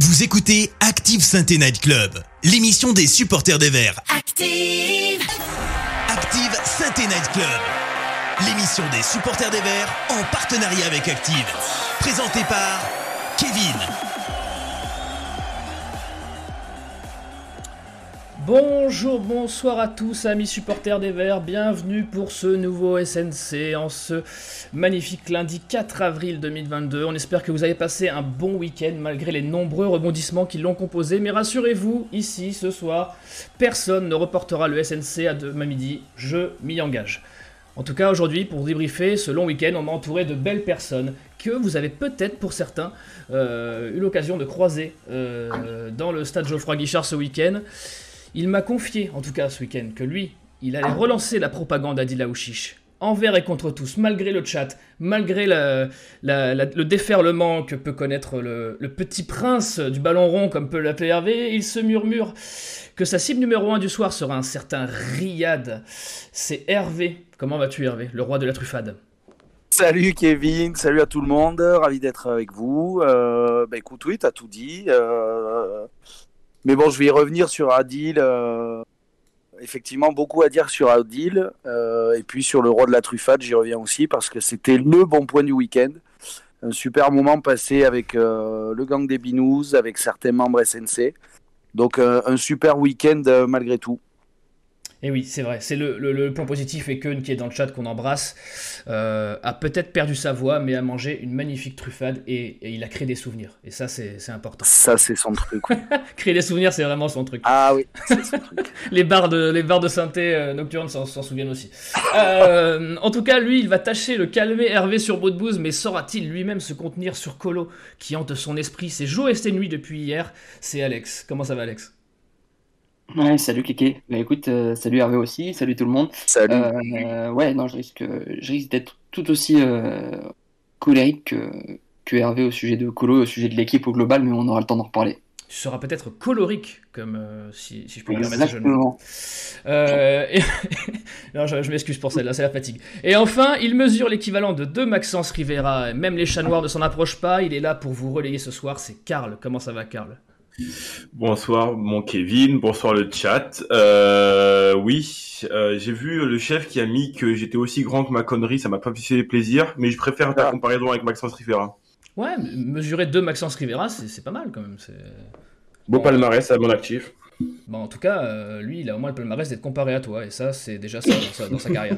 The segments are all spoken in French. Vous écoutez Active Sainté Night Club, l'émission des supporters des Verts. Active Sainté Night Club, l'émission des supporters des Verts en partenariat avec Active. Présenté par Kevin. Bonjour, bonsoir à tous, amis supporters des Verts, bienvenue pour ce nouveau SNC en ce magnifique lundi 4 avril 2022. On espère que vous avez passé un bon week-end malgré les nombreux rebondissements qui l'ont composé. Mais rassurez-vous, ici, ce soir, personne ne reportera le SNC à demain midi, je m'y engage. En tout cas, aujourd'hui, pour débriefer ce long week-end, on m'a entouré de belles personnes que vous avez peut-être, pour certains, eu l'occasion de croiser dans le stade Geoffroy-Guichard ce week-end. Il m'a confié, en tout cas ce week-end, que lui, il allait relancer la propagande Adil Laouchiche, envers et contre tous, malgré le chat, malgré le déferlement que peut connaître le petit prince du ballon rond, comme peut l'appeler Hervé. Il se murmure que sa cible numéro 1 du soir sera un certain Riyad. C'est Hervé. Comment vas-tu, Hervé, le roi de la truffade? Salut Kevin, salut à tout le monde, ravi d'être avec vous. Écoute, oui, t'as tout dit. Mais bon, je vais y revenir sur Adil. Effectivement, beaucoup à dire sur Adil. Et puis sur le roi de la truffade, j'y reviens aussi parce que c'était le bon point du week-end. Un super moment passé avec le gang des Binous, avec certains membres SNC. Donc un super week-end malgré tout. Et oui, c'est vrai, c'est le point positif. Et Keun, qui est dans le chat, qu'on embrasse, a peut-être perdu sa voix, mais a mangé une magnifique truffade et il a créé des souvenirs. Et ça, c'est important. Ça, c'est son truc, oui. Créer des souvenirs, c'est vraiment son truc. Ah oui, c'est son truc. les barres de synthé nocturnes s'en souviennent aussi. En tout cas, lui, il va tâcher de calmer Hervé sur Boudebouz, mais saura-t-il lui-même se contenir sur Kolo, qui hante son esprit ses jours et ses nuits depuis hier? C'est Alex. Comment ça va, Alex? Ouais, salut Kéké. Écoute, salut Hervé aussi, salut tout le monde. Salut. Je risque d'être tout aussi colérique que Hervé au sujet de Kolo, au sujet de l'équipe au global, mais on aura le temps d'en reparler. Tu seras peut-être colorique, comme si je peux dire maintenant. Exactement. Non, je m'excuse pour celle-là, c'est la fatigue. Et enfin, il mesure l'équivalent de 2 Maxence Rivera. Même les chats noirs ne s'en approchent pas. Il est là pour vous relayer ce soir. C'est Karl. Comment ça va, Karl? Bonsoir mon Kevin, bonsoir le chat. J'ai vu le chef qui a mis que j'étais aussi grand que ma connerie, ça m'a pas fait plaisir, mais je préfère ta comparaison avec Maxence Rivera. Ouais, mesurer 2 Maxence Rivera, c'est pas mal quand même. Beau palmarès à mon actif. Bon, en tout cas, lui, il a au moins le palmarès d'être comparé à toi, et ça, c'est déjà ça dans sa carrière.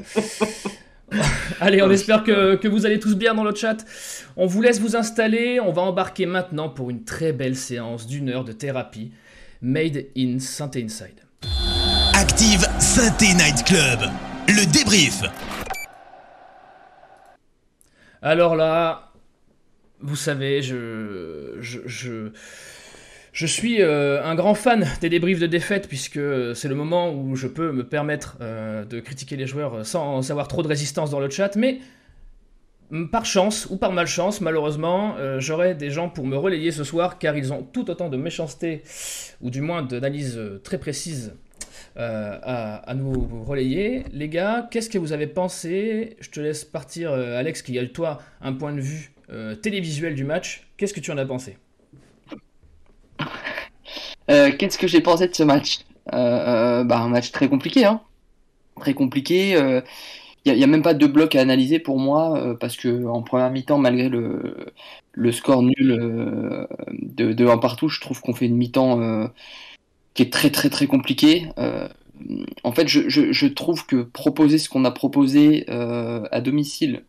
Allez, on espère que vous allez tous bien dans le chat. On vous laisse vous installer. On va embarquer maintenant pour une très belle séance d'une heure de thérapie. Made in Sainté Inside. Active Sainté Night Club. Le débrief. Alors là, vous savez, Je suis un grand fan des débriefs de défaite, puisque c'est le moment où je peux me permettre de critiquer les joueurs sans avoir trop de résistance dans le chat. Mais par chance ou par malchance, malheureusement, j'aurai des gens pour me relayer ce soir, car ils ont tout autant de méchanceté, ou du moins d'analyse très précise à nous relayer. Les gars, qu'est-ce que vous avez pensé? Je te laisse partir, Alex, qui a eu, toi, un point de vue télévisuel du match. Qu'est-ce que tu en as pensé? Qu'est-ce que j'ai pensé de ce match? Un match très compliqué, hein. Très compliqué. Il y a même pas de bloc à analyser pour moi, parce que en première mi-temps, malgré le score nul de 1-1, je trouve qu'on fait une mi-temps qui est très très très compliquée. En fait, je trouve que proposer ce qu'on a proposé à domicile,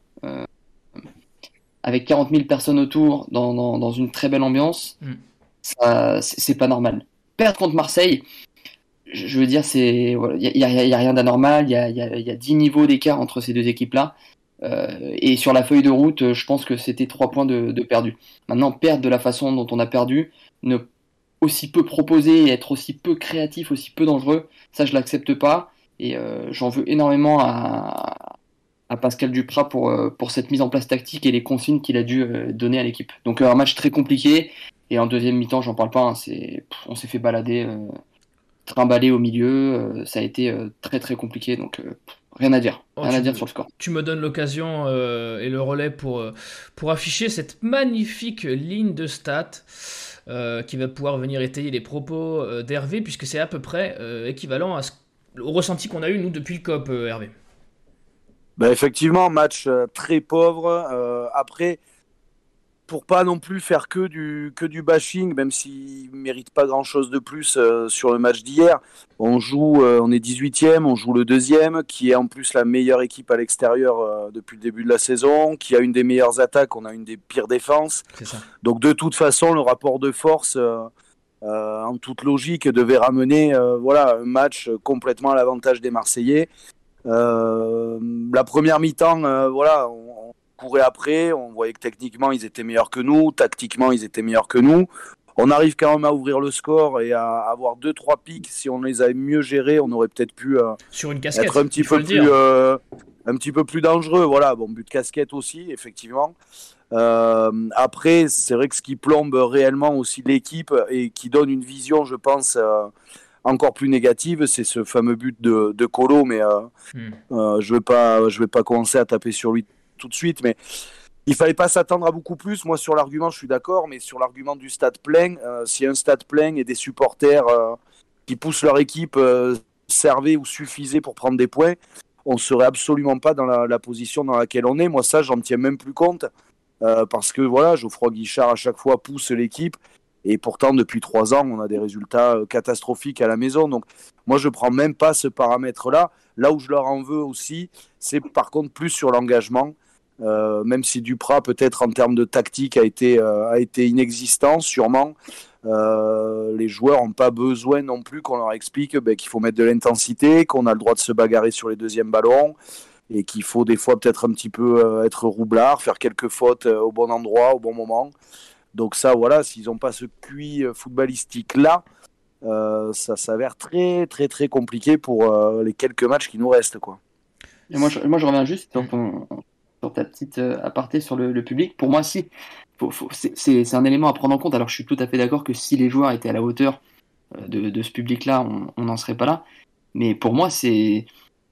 avec 40 000 personnes autour, dans une très belle ambiance. Ça, c'est pas normal. Perdre contre Marseille, je veux dire, il y a rien d'anormal. Il y a 10 niveaux d'écart entre ces deux équipes-là. Et sur la feuille de route, je pense que c'était 3 points de perdu. Maintenant, perdre de la façon dont on a perdu, ne aussi peu proposer, être aussi peu créatif, aussi peu dangereux, ça je l'accepte pas. Et j'en veux énormément à Pascal Dupraz pour cette mise en place tactique et les consignes qu'il a dû donner à l'équipe. Donc un match très compliqué. Et en deuxième mi-temps, j'en parle pas, hein, on s'est fait balader, trimballer au milieu, ça a été très très compliqué, donc rien à dire, sur le score. Tu me donnes l'occasion et le relais pour afficher cette magnifique ligne de stats qui va pouvoir venir étayer les propos d'Hervé, puisque c'est à peu près équivalent à au ressenti qu'on a eu, nous, depuis le COP, Hervé. Ben effectivement, match très pauvre. Après, pour pas non plus faire que du bashing, même s'il ne mérite pas grand-chose de plus sur le match d'hier, on est 18e, on joue le deuxième, qui est en plus la meilleure équipe à l'extérieur depuis le début de la saison, qui a une des meilleures attaques, on a une des pires défenses. C'est ça. Donc de toute façon, le rapport de force, en toute logique, devait ramener un match complètement à l'avantage des Marseillais. La première mi-temps, on courait après, on voyait que techniquement ils étaient meilleurs que nous, tactiquement ils étaient meilleurs que nous. On arrive quand même à ouvrir le score et à avoir 2-3 pics. Si on les avait mieux gérés, on aurait peut-être pu sur une casquette, être un petit peu plus dangereux. Voilà, bon, but de casquette aussi, effectivement. Après, c'est vrai que ce qui plombe réellement aussi l'équipe et qui donne une vision, je pense, encore plus négative, c'est ce fameux but de Kolo, mais je vais pas commencer à taper sur lui tout de suite, mais il fallait pas s'attendre à beaucoup plus. Moi, sur l'argument, je suis d'accord, mais sur l'argument du stade plein, si un stade plein et des supporters qui poussent leur équipe servaient ou suffisaient pour prendre des points, on serait absolument pas dans la position dans laquelle on est. Moi, ça, j'en tiens même plus compte, parce que voilà, Geoffroy Guichard à chaque fois pousse l'équipe. Et pourtant, depuis 3 ans, on a des résultats catastrophiques à la maison. Donc, moi, je ne prends même pas ce paramètre-là. Là où je leur en veux aussi, c'est par contre plus sur l'engagement. Même si Dupraz, peut-être en termes de tactique, a été inexistant, sûrement. Les joueurs n'ont pas besoin non plus qu'on leur explique qu'il faut mettre de l'intensité, qu'on a le droit de se bagarrer sur les deuxièmes ballons et qu'il faut des fois peut-être un petit peu être roublard, faire quelques fautes au bon endroit, au bon moment. Donc ça, voilà, s'ils n'ont pas ce QI footballistique-là, ça s'avère très, très, très compliqué pour les quelques matchs qui nous restent, quoi. Et moi, je reviens juste sur ta petite aparté sur le public. Pour moi, si, c'est un élément à prendre en compte. Alors, je suis tout à fait d'accord que si les joueurs étaient à la hauteur de ce public-là, on n'en serait pas là. Mais pour moi, c'est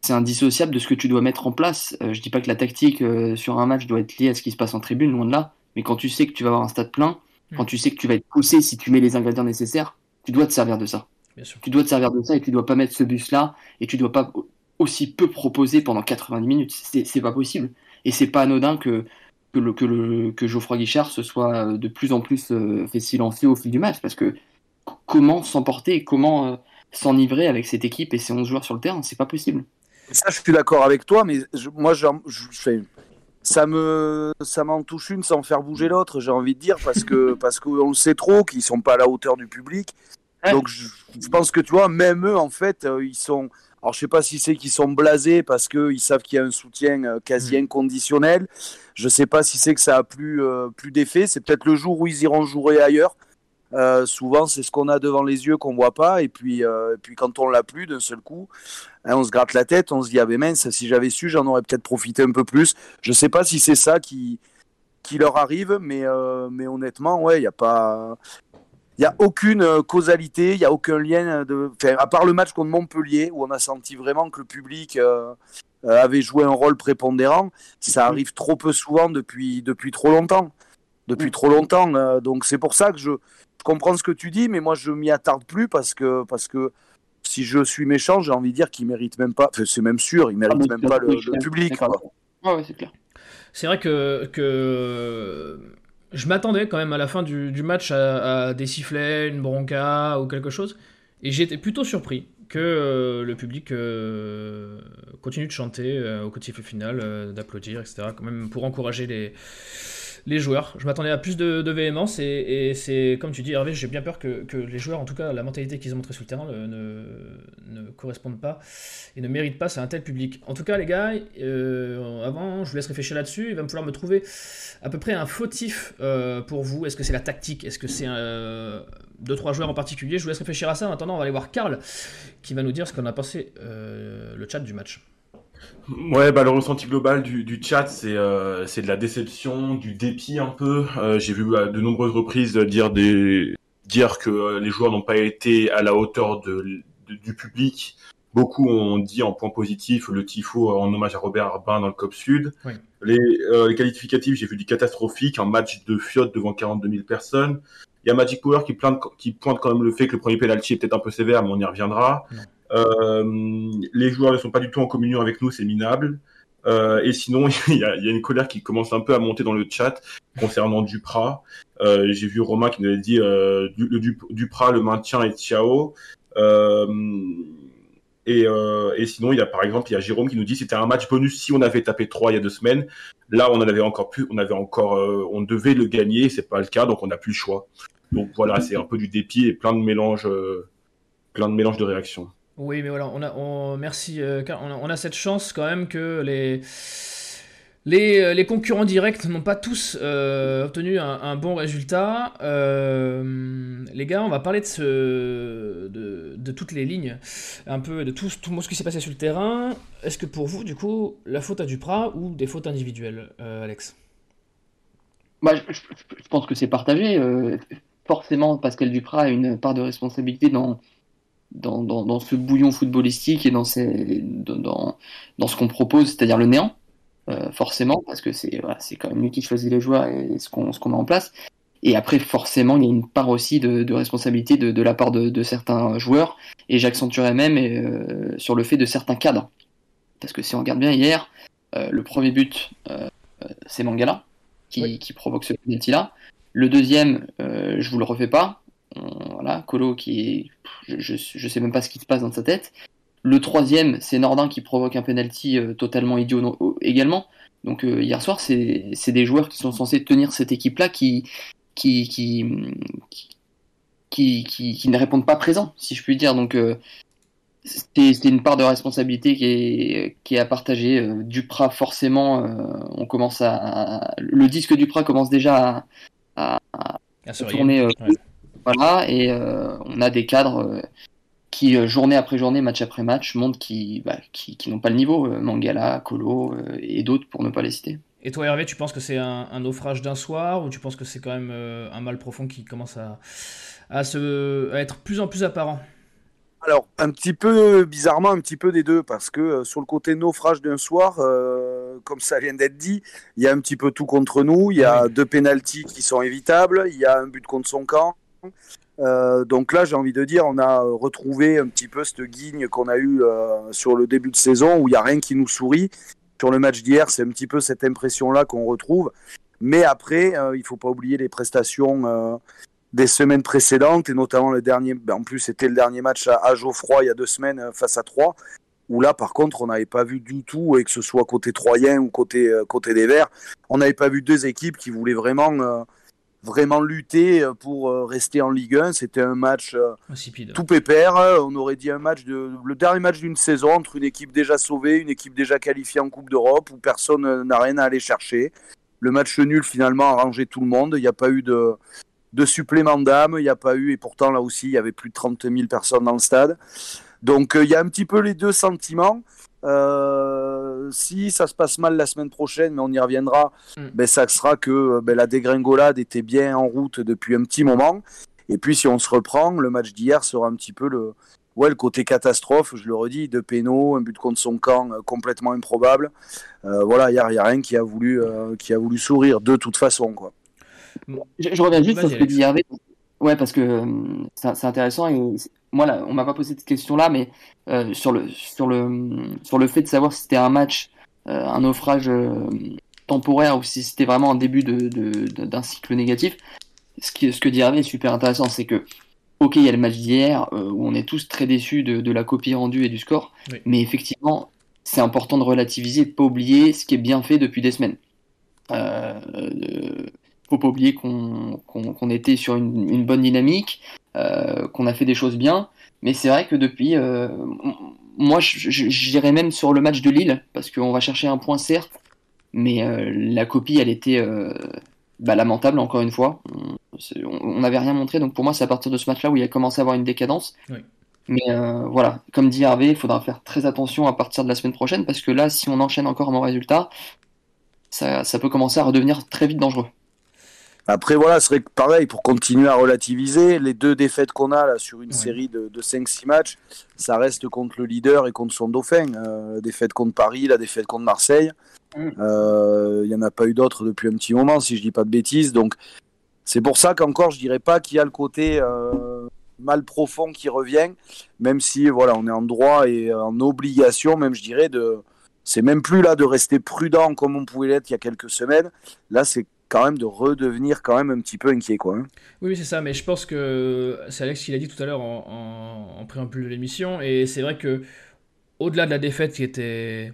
indissociable de ce que tu dois mettre en place. Je ne dis pas que la tactique sur un match doit être liée à ce qui se passe en tribune, loin de là. Mais quand tu sais que tu vas avoir un stade plein, quand tu sais que tu vas être poussé si tu mets les ingrédients nécessaires, tu dois te servir de ça. Bien sûr. Tu dois te servir de ça et tu dois pas mettre ce bus-là et tu dois pas aussi peu proposer pendant 90 minutes. C'est pas possible. Et c'est pas anodin que Geoffroy Guichard se soit de plus en plus fait silencier au fil du match, parce que comment s'emporter et comment s'enivrer avec cette équipe et ces 11 joueurs sur le terrain, c'est pas possible. Ça, je suis d'accord avec toi, mais moi, Ça m'en touche une sans faire bouger l'autre, j'ai envie de dire, parce qu'on le sait trop, qu'ils sont pas à la hauteur du public. Donc je pense que tu vois, même eux en fait, ils sont. Alors je sais pas si c'est qu'ils sont blasés parce qu'ils savent qu'il y a un soutien quasi inconditionnel. Je sais pas si c'est que ça a plus d'effet. C'est peut-être le jour où ils iront jouer ailleurs. Souvent c'est ce qu'on a devant les yeux qu'on voit pas, et puis quand on l'a plus d'un seul coup, on se gratte la tête, on se dit ah ben mince, si j'avais su j'en aurais peut-être profité un peu plus. Je sais pas si c'est ça qui leur arrive, mais honnêtement ouais, il y a aucune causalité, il y a aucun lien à part le match contre Montpellier où on a senti vraiment que le public avait joué un rôle prépondérant. Ça arrive trop peu souvent depuis trop longtemps, donc c'est pour ça que je comprends ce que tu dis, mais moi je m'y attarde plus parce que si je suis méchant, j'ai envie de dire qu'ils méritent même pas, c'est même sûr, ils méritent même pas le public. Ouais, c'est clair. C'est vrai que je m'attendais quand même à la fin du match à des sifflets, une bronca ou quelque chose, et j'étais plutôt surpris que le public continue de chanter au côté final, d'applaudir, etc., quand même pour encourager les joueurs. Je m'attendais à plus de véhémence et c'est, comme tu dis Hervé, j'ai bien peur que les joueurs, en tout cas la mentalité qu'ils ont montrée sur le terrain, ne correspondent pas et ne méritent pas à un tel public. En tout cas les gars, avant, je vous laisse réfléchir là-dessus, il va me falloir me trouver à peu près un fautif pour vous. Est-ce que c'est la tactique? Est-ce que c'est 2-3 joueurs en particulier? Je vous laisse réfléchir à ça. En attendant, on va aller voir Karl qui va nous dire ce qu'on a pensé le chat du match. Ouais, bah le ressenti global du chat, c'est de la déception, du dépit un peu. J'ai vu à de nombreuses reprises dire que les joueurs n'ont pas été à la hauteur du public. Beaucoup ont dit en point positif le tifo en hommage à Robert Arbin dans le COP Sud. Oui. Les qualificatifs, j'ai vu du catastrophique, un match de fiottes devant 42 000 personnes. Il y a Magic Power qui pointe quand même le fait que le premier penalty est peut-être un peu sévère, mais on y reviendra. Les joueurs ne sont pas du tout en communion avec nous, c'est minable. Et sinon, il y a une colère qui commence un peu à monter dans le chat concernant Dupraz. J'ai vu Romain qui nous avait dit Dupraz, le maintien est ciao. Et sinon, il y a Jérôme qui nous dit c'était un match bonus si on avait tapé 3 il y a 2 semaines. Là, on en avait encore plus, on devait le gagner, c'est pas le cas, donc on n'a plus le choix. Donc voilà, c'est un peu du dépit et plein de mélanges de réactions. Oui, mais voilà, merci. On a cette chance quand même que les concurrents directs n'ont pas tous obtenu un bon résultat. Les gars, on va parler de toutes les lignes, un peu de tout ce qui s'est passé sur le terrain. Est-ce que pour vous, du coup, la faute à Dupraz ou des fautes individuelles, Alex ? Bah, je pense que c'est partagé. Forcément, Pascal Dupraz a une part de responsabilité dans ce bouillon footballistique et dans ce qu'on propose, c'est-à-dire le néant, forcément, parce que c'est quand même lui qui choisit les joueurs et ce qu'on met en place. Et après, forcément, il y a une part aussi de responsabilité de la part de certains joueurs, et j'accentuerais même sur le fait de certains cadres. Parce que si on regarde bien hier, le premier but, c'est Mangala qui provoque ce penalty-là. Le deuxième, je vous le refais pas. Voilà, Kolo qui est... je sais même pas ce qui se passe dans sa tête. Le troisième, c'est Nordin qui provoque un penalty totalement idiot également. Donc hier soir, c'est des joueurs qui sont censés tenir cette équipe-là qui ne répondent pas présent, si je puis dire. Donc c'était une part de responsabilité qui est à partager. Dupraz, forcément, on commence à... Le disque Dupraz commence déjà à tourner... ouais. Voilà, et on a des cadres qui, journée après journée, match après match, montrent qui n'ont pas le niveau. Mangala, Kolo et d'autres, pour ne pas les citer. Et toi, Hervé, tu penses que c'est un naufrage d'un soir, ou tu penses que c'est quand même un mal profond qui commence à être plus en plus apparent ? Alors, un petit peu, bizarrement, un petit peu des deux, parce que sur le côté naufrage d'un soir, comme ça vient d'être dit, il y a un petit peu tout contre nous, il y a deux pénaltys qui sont évitables, il y a un but contre son camp. Donc là, j'ai envie de dire, on a retrouvé un petit peu cette guigne qu'on a eue sur le début de saison où il n'y a rien qui nous sourit. Sur le match d'hier, c'est un petit peu cette impression-là qu'on retrouve. Mais après, il ne faut pas oublier les prestations des semaines précédentes et notamment le dernier. En plus, c'était le dernier match à Geoffroy il y a 2 semaines face à Troyes, où là, par contre, on n'avait pas vu du tout, et que ce soit côté troyen ou côté des Verts, on n'avait pas vu deux équipes qui voulaient vraiment lutter pour rester en Ligue 1. C'était un match tout pépère. On aurait dit le dernier match d'une saison entre une équipe déjà sauvée, une équipe déjà qualifiée en Coupe d'Europe, où personne n'a rien à aller chercher. Le match nul, finalement, a rangé tout le monde. Il n'y a pas eu de supplément d'âme. Il n'y a pas eu, et pourtant, là aussi, il y avait plus de 30 000 personnes dans le stade. Donc, il y a un petit peu les deux sentiments. Si ça se passe mal la semaine prochaine, mais on y reviendra, ça sera que la dégringolade était bien en route depuis un petit moment. Et puis si on se reprend, le match d'hier sera un petit peu le côté catastrophe, je le redis, 2 pénaux, un but contre son camp complètement improbable. Voilà, hier, il n'y a rien qui a voulu sourire, de toute façon. Quoi. Je reviens juste sur ce que dit Hervé. Ouais, parce que c'est intéressant. Et moi, là, on m'a pas posé cette question-là, mais sur le fait de savoir si c'était un match, un naufrage temporaire, ou si c'était vraiment un début d'un cycle négatif, ce que dit Hervé est super intéressant, c'est que, ok, il y a le match d'hier, où on est tous très déçus de la copie rendue et du score, oui. Mais effectivement, c'est important de relativiser, de pas oublier ce qui est bien fait depuis des semaines. Faut pas oublier qu'on était sur une bonne dynamique, qu'on a fait des choses bien, mais c'est vrai que depuis, moi j'irais même sur le match de Lille, parce qu'on va chercher un point certes, mais la copie elle était lamentable encore une fois, on n'avait rien montré, donc pour moi c'est à partir de ce match-là où il a commencé à avoir une décadence, oui. Mais voilà, comme dit Hervé, il faudra faire très attention à partir de la semaine prochaine, parce que là si on enchaîne encore un mauvais résultat, ça peut commencer à redevenir très vite dangereux. Après, voilà, ce serait pareil, pour continuer à relativiser, les 2 défaites qu'on a là, sur une série de 5-6 matchs, ça reste contre le leader et contre son dauphin. La défaite contre Paris, la défaite contre Marseille. Il n'y en a pas eu d'autres depuis un petit moment, si je ne dis pas de bêtises. Donc, C'est pour ça qu'encore, je dirais pas qu'il y a le côté mal profond qui revient, même si voilà, on est en droit et en obligation, même je dirais, de... c'est même plus là de rester prudent comme on pouvait l'être il y a quelques semaines. Là, c'est quand même de redevenir quand même un petit peu inquiet, quoi. Hein. Oui, c'est ça, mais je pense que c'est Alex qui l'a dit tout à l'heure en préambule de l'émission, et c'est vrai que au-delà de la défaite qui était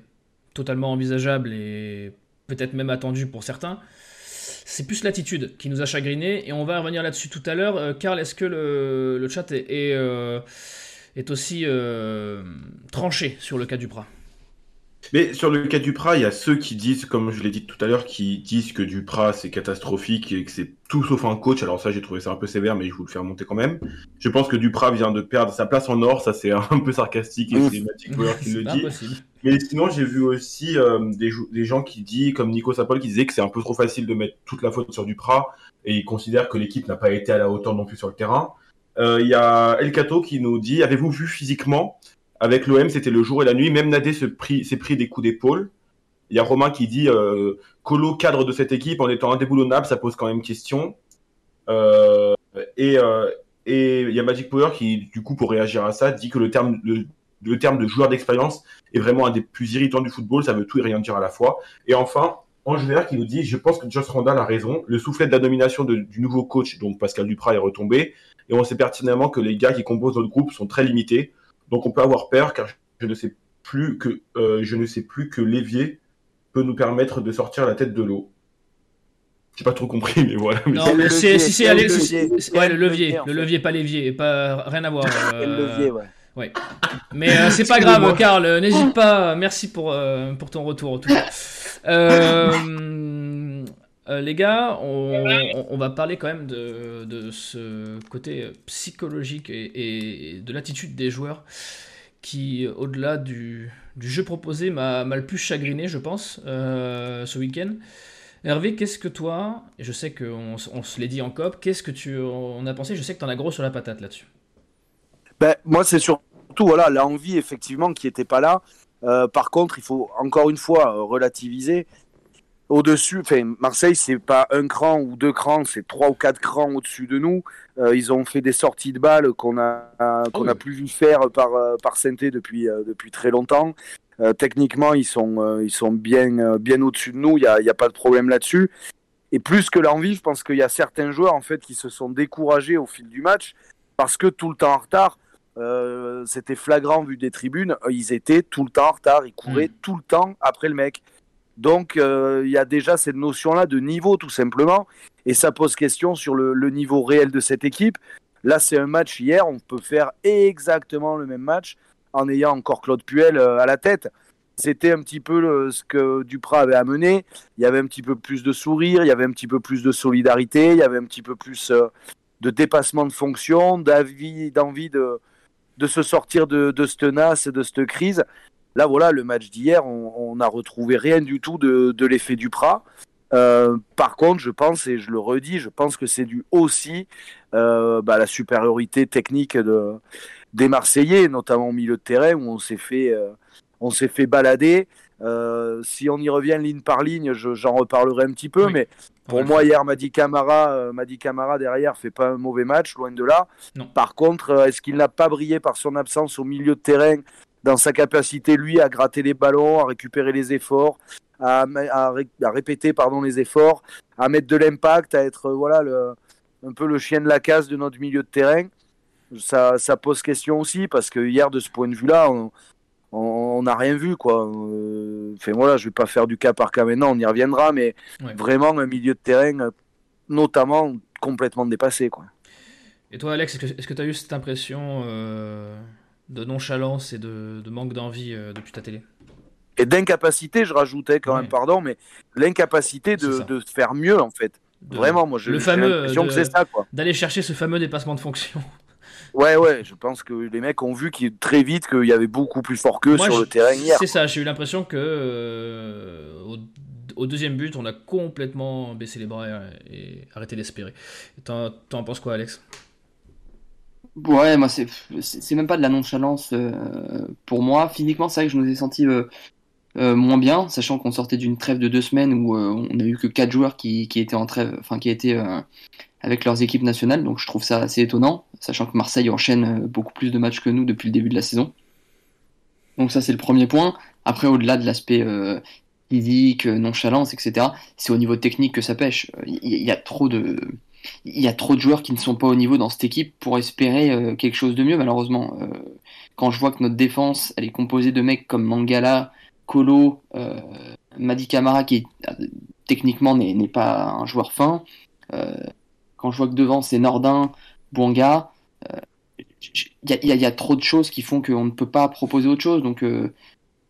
totalement envisageable et peut-être même attendue pour certains, c'est plus l'attitude qui nous a chagrinés, et on va revenir là-dessus tout à l'heure. Karl, est-ce que le chat est aussi tranché sur le cas Dupraz? Mais sur le cas Dupraz, il y a ceux qui disent, comme je l'ai dit tout à l'heure, qui disent que Dupraz c'est catastrophique et que c'est tout sauf un coach. Alors ça, j'ai trouvé ça un peu sévère, mais je vous le fais remonter quand même. Je pense que Dupraz vient de perdre sa place en or, ça c'est un peu sarcastique et cinématique qui le dit. Possible. Mais sinon, j'ai vu aussi des gens qui disent, comme Nico Sapol, qui disait que c'est un peu trop facile de mettre toute la faute sur Dupraz, et ils considèrent que l'équipe n'a pas été à la hauteur non plus sur le terrain. Il y a El Cato qui nous dit « Avez-vous vu physiquement ? Avec l'OM, c'était le jour et la nuit. Même Nanade s'est pris des coups d'épaule. Il y a Romain qui dit « Kolo, cadre de cette équipe, en étant indéboulonnable, ça pose quand même question. Et il y a Magic Power qui, du coup, pour réagir à ça, dit que le terme de joueur d'expérience est vraiment un des plus irritants du football. Ça veut tout et rien dire à la fois. Et enfin, Ange Vert qui nous dit « Je pense que Joss Randall a raison. Le soufflet de la nomination du nouveau coach, donc Pascal Dupraz, est retombé. Et on sait pertinemment que les gars qui composent notre groupe sont très limités. Donc on peut avoir peur, car je ne sais plus que l'évier peut nous permettre de sortir la tête de l'eau. » J'ai pas trop compris, mais voilà. Non, mais le levier, pas l'évier, pas rien à voir. Le levier, ouais. Ouais. Mais c'est pas grave, Karl, n'hésite pas. Merci pour ton retour en tout cas. Les gars, on va parler quand même de ce côté psychologique et de l'attitude des joueurs qui, au-delà du jeu proposé, m'a le plus chagriné, je pense, ce week-end. Hervé, qu'est-ce que toi, et je sais qu'on se l'est dit en COP, qu'est-ce que on a pensé ? Je sais que t'en as gros sur la patate là-dessus. Ben, moi, c'est surtout voilà, l'envie, effectivement, qui n'était pas là. Par contre, il faut encore une fois relativiser. Au-dessus, enfin, Marseille, c'est pas un cran ou deux crans, c'est 3 ou 4 crans au-dessus de nous. Ils ont fait des sorties de balles qu'on a plus vu faire par Sainté depuis très longtemps. Techniquement, ils sont bien au-dessus de nous. Il y a pas de problème là-dessus. Et plus que l'envie, je pense qu'il y a certains joueurs en fait qui se sont découragés au fil du match parce que tout le temps en retard. C'était flagrant vu des tribunes. Ils étaient tout le temps en retard. Ils couraient tout le temps après le mec. Donc, y a déjà cette notion-là de niveau, tout simplement. Et ça pose question sur le niveau réel de cette équipe. Là, c'est un match hier. On peut faire exactement le même match en ayant encore Claude Puel à la tête. C'était un petit peu ce que Dupraz avait amené. Il y avait un petit peu plus de sourire. Il y avait un petit peu plus de solidarité. Il y avait un petit peu plus de dépassement de fonction, d'envie de se sortir de cette tenace, de cette crise. Là, voilà, le match d'hier, on n'a retrouvé rien du tout de l'effet Dupraz. Par contre, je pense, et je le redis, je pense que c'est dû aussi à la supériorité technique des Marseillais, notamment au milieu de terrain, où on s'est fait balader. Si on y revient ligne par ligne, j'en reparlerai un petit peu, oui. Mais pour moi, hier, Mahdi Camara derrière fait pas un mauvais match, loin de là. Non. Par contre, est-ce qu'il n'a pas brillé par son absence au milieu de terrain ? Dans sa capacité, lui, à gratter les ballons, à récupérer les efforts, à répéter les efforts, à mettre de l'impact, à être un peu le chien de la casse de notre milieu de terrain. Ça pose question aussi, parce que hier, de ce point de vue-là, on n'a rien vu, quoi. Je ne vais pas faire du cas par cas maintenant, on y reviendra, mais ouais. Vraiment un milieu de terrain, notamment, complètement dépassé, quoi. Et toi, Alex, est-ce que tu as eu cette impression de nonchalance et de manque d'envie depuis ta télé. Et d'incapacité, je rajoutais quand même, pardon, mais l'incapacité de faire mieux, en fait. Vraiment, moi, j'ai l'impression que c'est ça, quoi. D'aller chercher ce fameux dépassement de fonction. Ouais, je pense que les mecs ont vu très vite qu'il y avait beaucoup plus fort qu'eux sur le terrain hier. C'est ça, j'ai eu l'impression que au deuxième but, on a complètement baissé les bras et arrêté d'espérer. T'en penses quoi, Alex ? Ouais, moi c'est même pas de la nonchalance pour moi. Physiquement, c'est vrai que je nous ai sentis moins bien, sachant qu'on sortait d'une trêve de 2 semaines où on n'a eu que 4 joueurs qui étaient en trêve, enfin qui étaient avec leurs équipes nationales, donc je trouve ça assez étonnant, sachant que Marseille enchaîne beaucoup plus de matchs que nous depuis le début de la saison. Donc ça c'est le premier point. Après, au-delà de l'aspect physique, nonchalance, etc., c'est au niveau technique que ça pêche. Il y a trop de joueurs qui ne sont pas au niveau dans cette équipe pour espérer quelque chose de mieux, malheureusement. Quand je vois que notre défense, elle est composée de mecs comme Mangala, Kolo, Mahdi Camara, qui techniquement n'est pas un joueur fin. Quand je vois que devant, c'est Nordin, Bouanga, il y a trop de choses qui font qu'on ne peut pas proposer autre chose. Donc,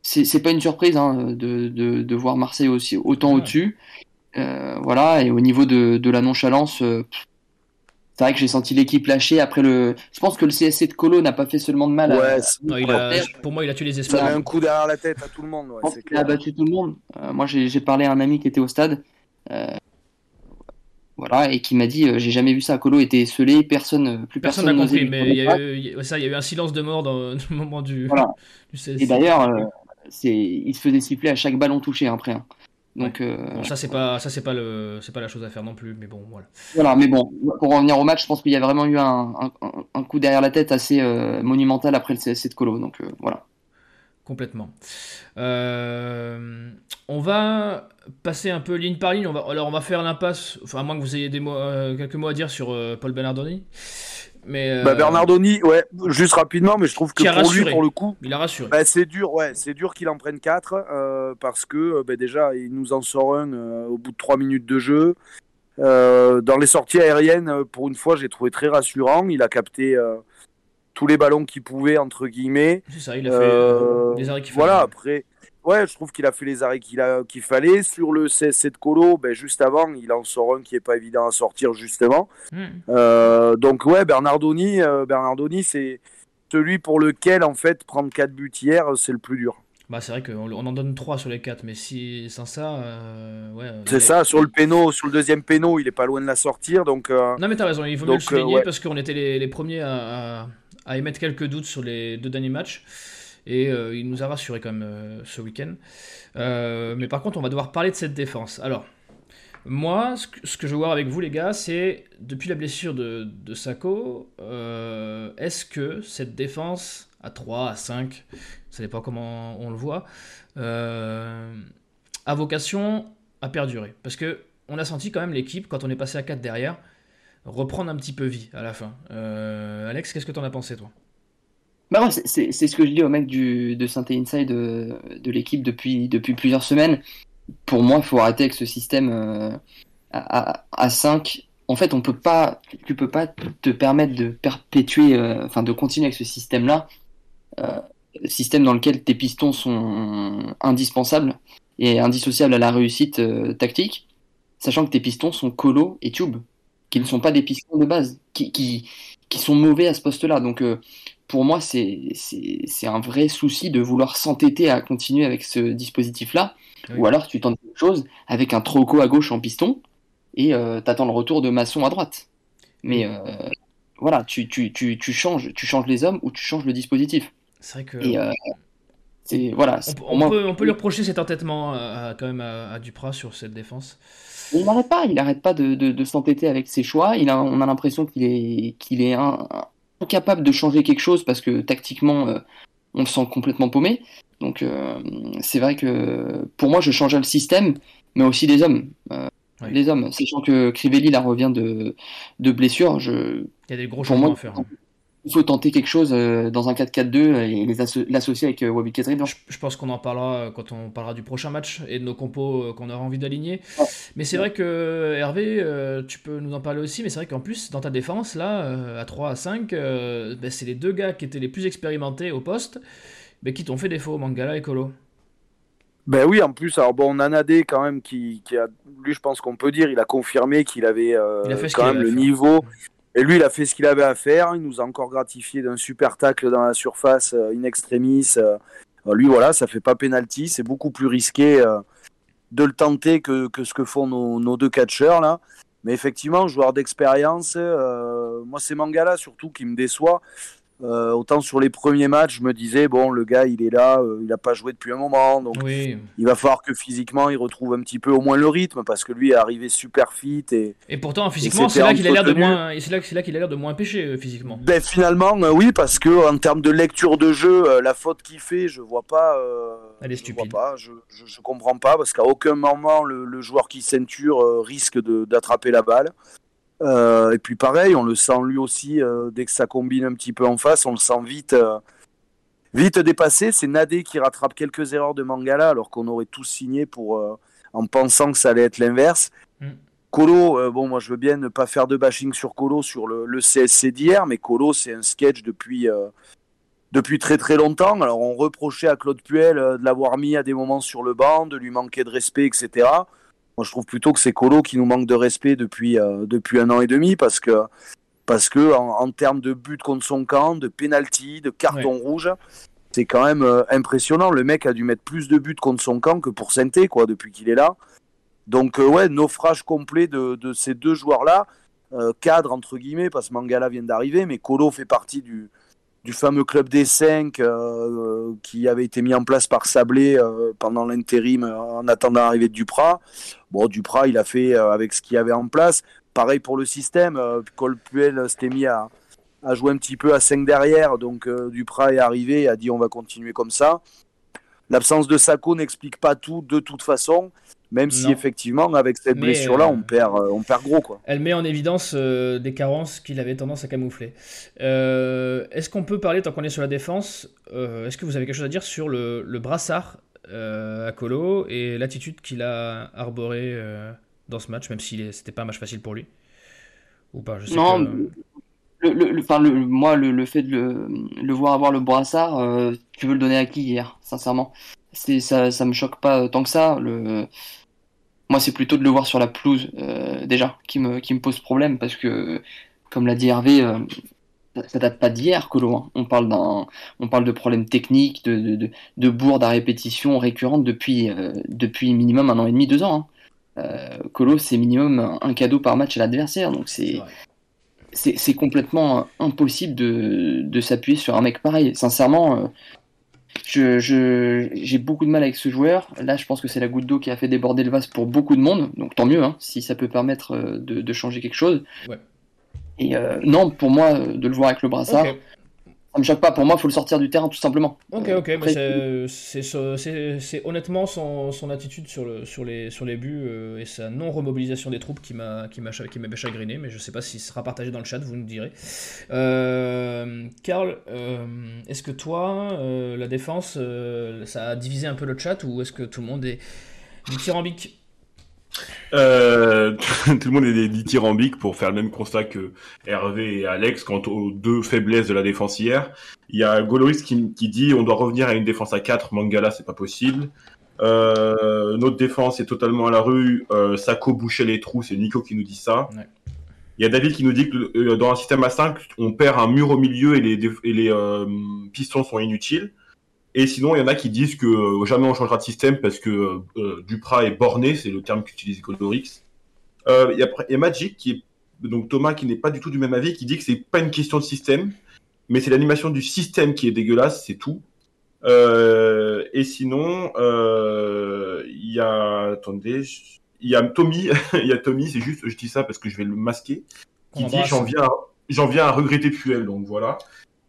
c'est pas une surprise de voir Marseille aussi autant au-dessus. Voilà, et au niveau de la nonchalance, c'est vrai que j'ai senti l'équipe lâcher après le. Je pense que le CSC de Kolo n'a pas fait seulement de mal. Pour moi, il a tué les espoirs. Il a mis un coup derrière la tête à tout le monde. Ouais, c'est clair. Il a battu tout le monde. Moi, j'ai parlé à un ami qui était au stade, voilà, et qui m'a dit j'ai jamais vu ça. Kolo était esselé, personne n'a compris. Mais il y a eu un silence de mort dans le moment du. Voilà. Du CSC. Et d'ailleurs, il se faisait siffler à chaque ballon touché après. Hein. Donc, ouais. Bon, ça c'est pas la chose à faire non plus, mais bon voilà. Voilà, mais bon, pour revenir au match, je pense qu'il y a vraiment eu un coup derrière la tête assez monumental après le CSC de Kolo, donc voilà. Complètement. On va passer un peu ligne par ligne. On va faire l'impasse. Enfin, à moins que vous ayez quelques mots à dire sur Paul Bernardoni. Mais Bernardoni, ouais, juste rapidement, mais je trouve que pour lui, pour le coup, il a rassuré. Bah, c'est dur qu'il en prenne 4 parce que déjà il nous en sort un au bout de 3 minutes de jeu. Dans les sorties aériennes, pour une fois, j'ai trouvé très rassurant. Il a capté tous les ballons qu'il pouvait, entre guillemets. C'est ça, il a fait les arrêts qu'il fallait. Voilà, après, ouais, je trouve qu'il a fait les arrêts qu'il fallait. Sur le CSC de Kolo, juste avant, il en sort un qui n'est pas évident à sortir, justement. Donc, ouais, Bernardoni, c'est celui pour lequel, en fait, prendre 4 buts hier, c'est le plus dur. Bah, c'est vrai qu'on en donne 3 sur les 4, mais si sans ça... ouais, c'est ça, sur le deuxième péno, il n'est pas loin de la sortir, donc... Non, mais t'as raison, il faut mieux le souligner, ouais. Parce qu'on était les premiers à émettre quelques doutes sur les 2 derniers matchs. Et il nous a rassuré quand même ce week-end. Mais par contre, on va devoir parler de cette défense. Alors, moi, ce que je veux voir avec vous, les gars, c'est depuis la blessure de Sako, est-ce que cette défense à 3, à 5, ça dépend comment on le voit, a vocation à perdurer? Parce qu'on a senti quand même l'équipe, quand on est passé à 4 derrière, reprendre un petit peu vie à la fin. Alex, qu'est-ce que t'en as pensé, toi ? Bah ouais, c'est ce que je dis aux mecs de Saint-Et Inside de l'équipe depuis plusieurs semaines. Pour moi, il faut arrêter avec ce système à 5. En fait, tu peux pas te permettre de perpétuer, de continuer avec ce système-là, système dans lequel tes pistons sont indispensables et indissociables à la réussite tactique, sachant que tes pistons sont Kolo et Tube, qui ne sont pas des pistons de base, qui sont mauvais à ce poste-là. Donc pour moi, c'est un vrai souci de vouloir s'entêter à continuer avec ce dispositif-là. Oui. Ou alors, tu tentes quelque chose avec un Troco à gauche en piston et t'attends le retour de Masson à droite. Mais voilà, tu changes les hommes ou tu changes le dispositif. C'est vrai que... Et, voilà, on peut lui reprocher cet entêtement à Dupraz sur cette défense. Il n'arrête pas de s'entêter avec ses choix. On a l'impression qu'il est incapable de changer quelque chose parce que tactiquement on le sent complètement paumé. Donc c'est vrai que pour moi je changeais le système, mais aussi les hommes. Oui. Les hommes, sachant que Crivelli là revient de blessure. Il y a des gros changements à faire. Il faut tenter quelque chose dans un 4-4-2 et l'associer avec Wahbi Khazri. Je pense qu'on en parlera quand on parlera du prochain match et de nos compos qu'on aura envie d'aligner. Ouais. Mais c'est vrai que Hervé, tu peux nous en parler aussi, mais c'est vrai qu'en plus, dans ta défense, là, à 3, à 5, c'est les 2 gars qui étaient les plus expérimentés au poste, mais qui t'ont fait défaut, Mangala et Kolo. Ben oui, en plus, alors bon, Nanade quand même, qui a, lui, je pense qu'on peut dire, il a confirmé qu'il avait quand même le niveau... Et lui, il a fait ce qu'il avait à faire. Il nous a encore gratifié d'un super tacle dans la surface, in extremis. Lui, voilà, ça fait pas pénalty. C'est beaucoup plus risqué de le tenter que ce que font nos 2 catcheurs là. Mais effectivement, joueur d'expérience, moi, c'est Mangala surtout qui me déçoit. Autant sur les premiers matchs, je me disais, bon, le gars, il est là, il n'a pas joué depuis un moment, donc oui, il va falloir que physiquement, il retrouve un petit peu au moins le rythme, parce que lui est arrivé super fit. Et pourtant, physiquement, c'est là qu'il a l'air de moins, pêcher, physiquement. Ben, finalement, oui, parce qu'en termes de lecture de jeu, la faute qu'il fait, je ne vois pas. Elle est stupide. Je ne comprends pas, parce qu'à aucun moment, le joueur qui ceinture risque d'attraper la balle. Et puis pareil, on le sent lui aussi, dès que ça combine un petit peu en face, on le sent vite dépassé. C'est Nanade qui rattrape quelques erreurs de Mangala, alors qu'on aurait tous signé pour, en pensant que ça allait être l'inverse. Kolo, bon, moi je veux bien ne pas faire de bashing sur Kolo sur le CSC d'hier, mais Kolo c'est un sketch depuis très très longtemps. Alors on reprochait à Claude Puel de l'avoir mis à des moments sur le banc, de lui manquer de respect, etc. Moi, je trouve plutôt que c'est Kolo qui nous manque de respect depuis un an et demi, parce que en termes de but contre son camp, de pénalty, de carton rouge, c'est quand même impressionnant. Le mec a dû mettre plus de buts contre son camp que pour Sainté, quoi, depuis qu'il est là. Donc, naufrage complet de ces deux joueurs-là, cadre entre guillemets, parce que Mangala vient d'arriver, mais Kolo fait partie du fameux club des 5 qui avait été mis en place par Sablé pendant l'intérim en attendant l'arrivée de Dupraz. Bon, Dupraz, il a fait avec ce qu'il y avait en place. Pareil pour le système. Cole Puel s'était mis à jouer un petit peu à 5 derrière. Donc, Dupraz est arrivé et a dit on va continuer comme ça. L'absence de Sako n'explique pas tout de toute façon. Même non. Si effectivement, avec cette blessure-là, on perd gros, quoi. Elle met en évidence des carences qu'il avait tendance à camoufler. Est-ce qu'on peut parler, tant qu'on est sur la défense, est-ce que vous avez quelque chose à dire sur le brassard à Kolo et l'attitude qu'il a arborée dans ce match, même si c'était pas un match facile pour lui ou pas, je sais non, que... le fait de le voir avoir le brassard, tu veux le donner à qui hier, sincèrement? Ça me choque pas tant que ça. Moi, c'est plutôt de le voir sur la pelouse, déjà, qui me pose problème, parce que, comme l'a dit Hervé, ça date pas d'hier, Kolo, hein. On parle de problèmes techniques, de bourdes à répétition récurrentes depuis minimum 1 an et demi, 2 ans. Hein. Kolo, c'est minimum un cadeau par match à l'adversaire, donc c'est complètement impossible de s'appuyer sur un mec pareil. Sincèrement, j'ai beaucoup de mal avec ce joueur. Là, je pense que c'est la goutte d'eau qui a fait déborder le vase pour beaucoup de monde. Donc tant mieux, hein, si ça peut permettre de changer quelque chose. Ouais. Et non, pour moi, de le voir avec le brassard, ça me choque pas. Pour moi, il faut le sortir du terrain, tout simplement. Ok, après... mais c'est honnêtement son attitude sur les buts et sa non-remobilisation des troupes qui m'a chagriné. Mais je sais pas s'il sera partagé dans le chat, vous nous direz. Karl, est-ce que toi, la défense, ça a divisé un peu le chat, ou est-ce que tout le monde est dithyrambique? Tout le monde est dithyrambique pour faire le même constat que Hervé et Alex quant aux deux faiblesses de la défense hier. Il y a Goloris qui dit on doit revenir à une défense à 4, Mangala c'est pas possible. Notre défense est totalement à la rue, Sako bouchait les trous, c'est Nico qui nous dit ça. Ouais. Il y a David qui nous dit que dans un système à 5, on perd un mur au milieu et les pistons sont inutiles. Et sinon, il y en a qui disent que jamais on changera de système parce que Dupraz est borné, c'est le terme qu'utilise Colorix. Il y a Magic, donc Thomas, qui n'est pas du tout du même avis, qui dit que c'est pas une question de système, mais c'est l'animation du système qui est dégueulasse, c'est tout. Et sinon, il y a Tommy, c'est juste, je dis ça parce que je vais le masquer, qui dit j'en viens à regretter Puel, donc voilà.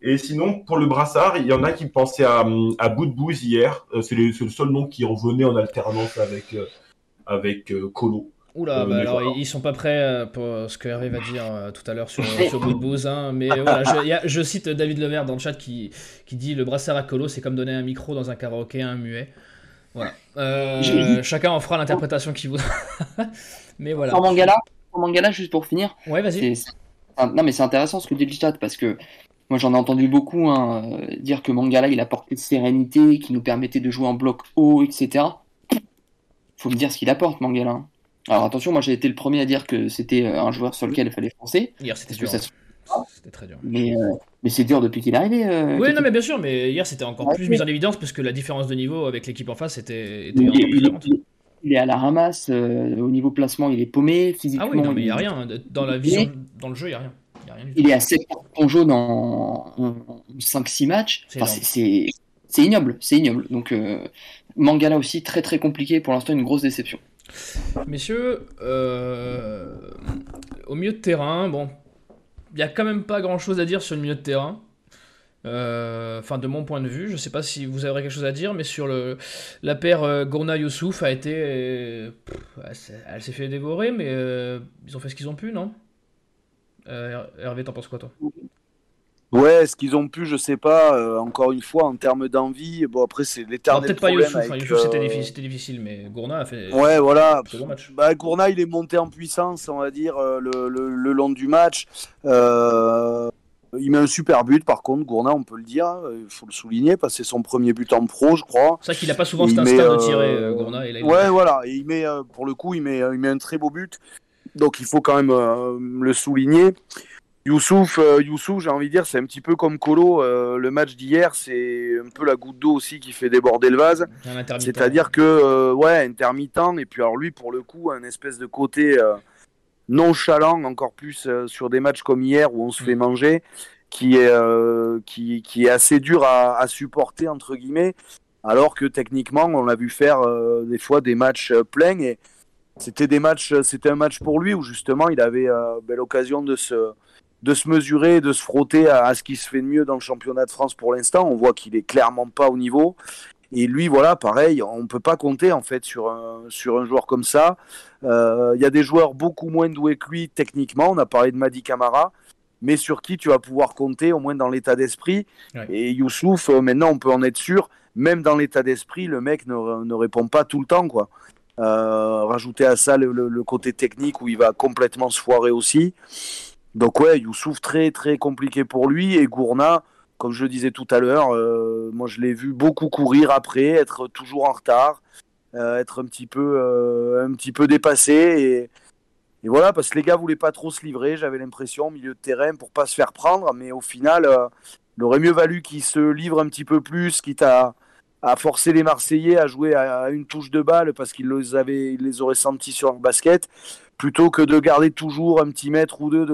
Et sinon, pour le brassard, il y en a qui pensaient à Boudebouz hier. C'est le seul nom qui revenait en alternance avec Kolo. Oula, bah alors ils sont pas prêts pour ce que Hervé va dire tout à l'heure sur Boudebouz, hein, mais voilà, je cite David Levert dans le chat qui dit le brassard à Kolo, c'est comme donner un micro dans un karaoké à un muet. Voilà. Chacun en fera l'interprétation qu'il voudra. Mais voilà. En Mangala, juste pour finir. Ouais, vas-y. Non, mais c'est intéressant ce que dit le chat, parce que moi, j'en ai entendu beaucoup dire que Mangala, il apportait de sérénité, qui nous permettait de jouer en bloc haut, etc. Faut me dire ce qu'il apporte, Mangala. Alors attention, moi j'ai été le premier à dire que c'était un joueur sur lequel il fallait foncer. Hier, c'était dur. C'était très dur. Mais c'est dur depuis qu'il est arrivé. Oui, non, mais bien sûr, mais hier, c'était encore plus mis en évidence parce que la différence de niveau avec l'équipe en face était encore plus grande. Il est à la ramasse, au niveau placement, il est paumé, physiquement. Ah oui, non, mais il n'y a rien. Dans le jeu, il n'y a rien. il est à 7 cartons jaunes en 5-6 matchs. Enfin, c'est ignoble, c'est ignoble. Donc Mangala aussi, très très compliqué, pour l'instant une grosse déception. Messieurs, au milieu de terrain, bon, il n'y a quand même pas grand chose à dire sur le milieu de terrain. Enfin, de mon point de vue, je ne sais pas si vous avez quelque chose à dire, mais sur la paire Gourna-Youssouf a été. Elle s'est fait dévorer, mais ils ont fait ce qu'ils ont pu, non ? Hervé, t'en penses quoi, toi ? Ouais, ce qu'ils ont pu, je sais pas. Encore une fois, en termes d'envie, bon après c'est l'éternel problème. Peut-être pas Yousouf. Yousouf c'était difficile, mais Gourna a fait. Ouais, voilà. Bon match. Bah Gourna, il est monté en puissance, on va dire le long du match. Il met un super but, par contre, Gourna, on peut le dire, il faut le souligner, parce que c'est son premier but en pro, je crois. C'est vrai qu'il n'a pas souvent cet instinct de tirer, Gourna. Et là, ouais, voilà. Et il met, pour le coup, il met un très beau but. Donc il faut quand même le souligner. Yousouf, j'ai envie de dire, c'est un petit peu comme Kolo. Le match d'hier, c'est un peu la goutte d'eau aussi qui fait déborder le vase. C'est-à-dire que, intermittent. Et puis alors lui, pour le coup, un espèce de côté nonchalant, encore plus sur des matchs comme hier où on se fait manger, qui est assez dur à supporter, entre guillemets. Alors que techniquement, on l'a vu faire des fois des matchs pleins. Et c'était un match pour lui où justement, il avait l'occasion de se mesurer, de se frotter à ce qui se fait de mieux dans le championnat de France pour l'instant. On voit qu'il est clairement pas au niveau. Et lui, voilà, pareil, on peut pas compter en fait sur un joueur comme ça. Il y a des joueurs beaucoup moins doués que lui techniquement. On a parlé de Mahdi Camara, mais sur qui tu vas pouvoir compter au moins dans l'état d'esprit. Ouais. Et Yousouf, maintenant, on peut en être sûr. Même dans l'état d'esprit, le mec ne répond pas tout le temps, quoi. Rajouter à ça le côté technique où il va complètement se foirer aussi. Donc ouais, Yousouf très très compliqué pour lui, et Gourna, comme je le disais tout à l'heure, moi je l'ai vu beaucoup courir après, être toujours en retard, être un petit peu dépassé, et voilà, parce que les gars voulaient pas trop se livrer, j'avais l'impression, au milieu de terrain, pour pas se faire prendre, mais au final, il aurait mieux valu qu'ils se livrent un petit peu plus, quitte à forcer les Marseillais à jouer à une touche de balle parce qu'ils les auraient sentis sur leur basket, plutôt que de garder toujours un petit mètre ou deux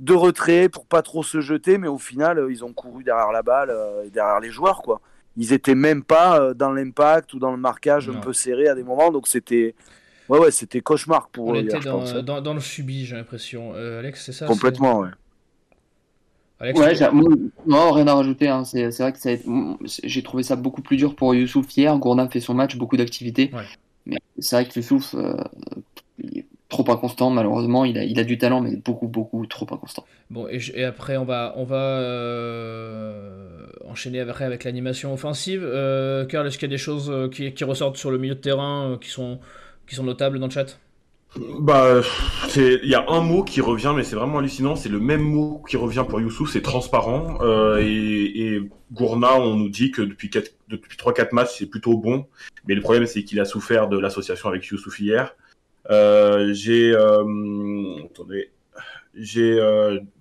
de retrait pour pas trop se jeter. Mais au final, ils ont couru derrière la balle et derrière les joueurs, quoi. Ils étaient même pas dans l'impact ou dans le marquage un peu serré à des moments, donc c'était c'était cauchemar pour eux, je pense. On était dans le subi, j'ai l'impression. Alex, c'est ça? Complètement, ouais. Alex, non, rien à rajouter, hein. C'est vrai que j'ai trouvé ça beaucoup plus dur pour Yousouf hier. Gourna fait son match, beaucoup d'activités, mais c'est vrai que Yousouf, trop inconstant, malheureusement. Il a du talent, mais beaucoup trop inconstant. Bon, et après on va enchaîner avec l'animation offensive. Karl, est-ce qu'il y a des choses qui ressortent sur le milieu de terrain, qui sont notables dans le chat? Bah, il y a un mot qui revient, mais c'est vraiment hallucinant. C'est le même mot qui revient pour Yousouf, c'est transparent. Et Gourna, on nous dit que depuis 3-4 matchs, c'est plutôt bon. Mais le problème, c'est qu'il a souffert de l'association avec Yousouf hier. J'ai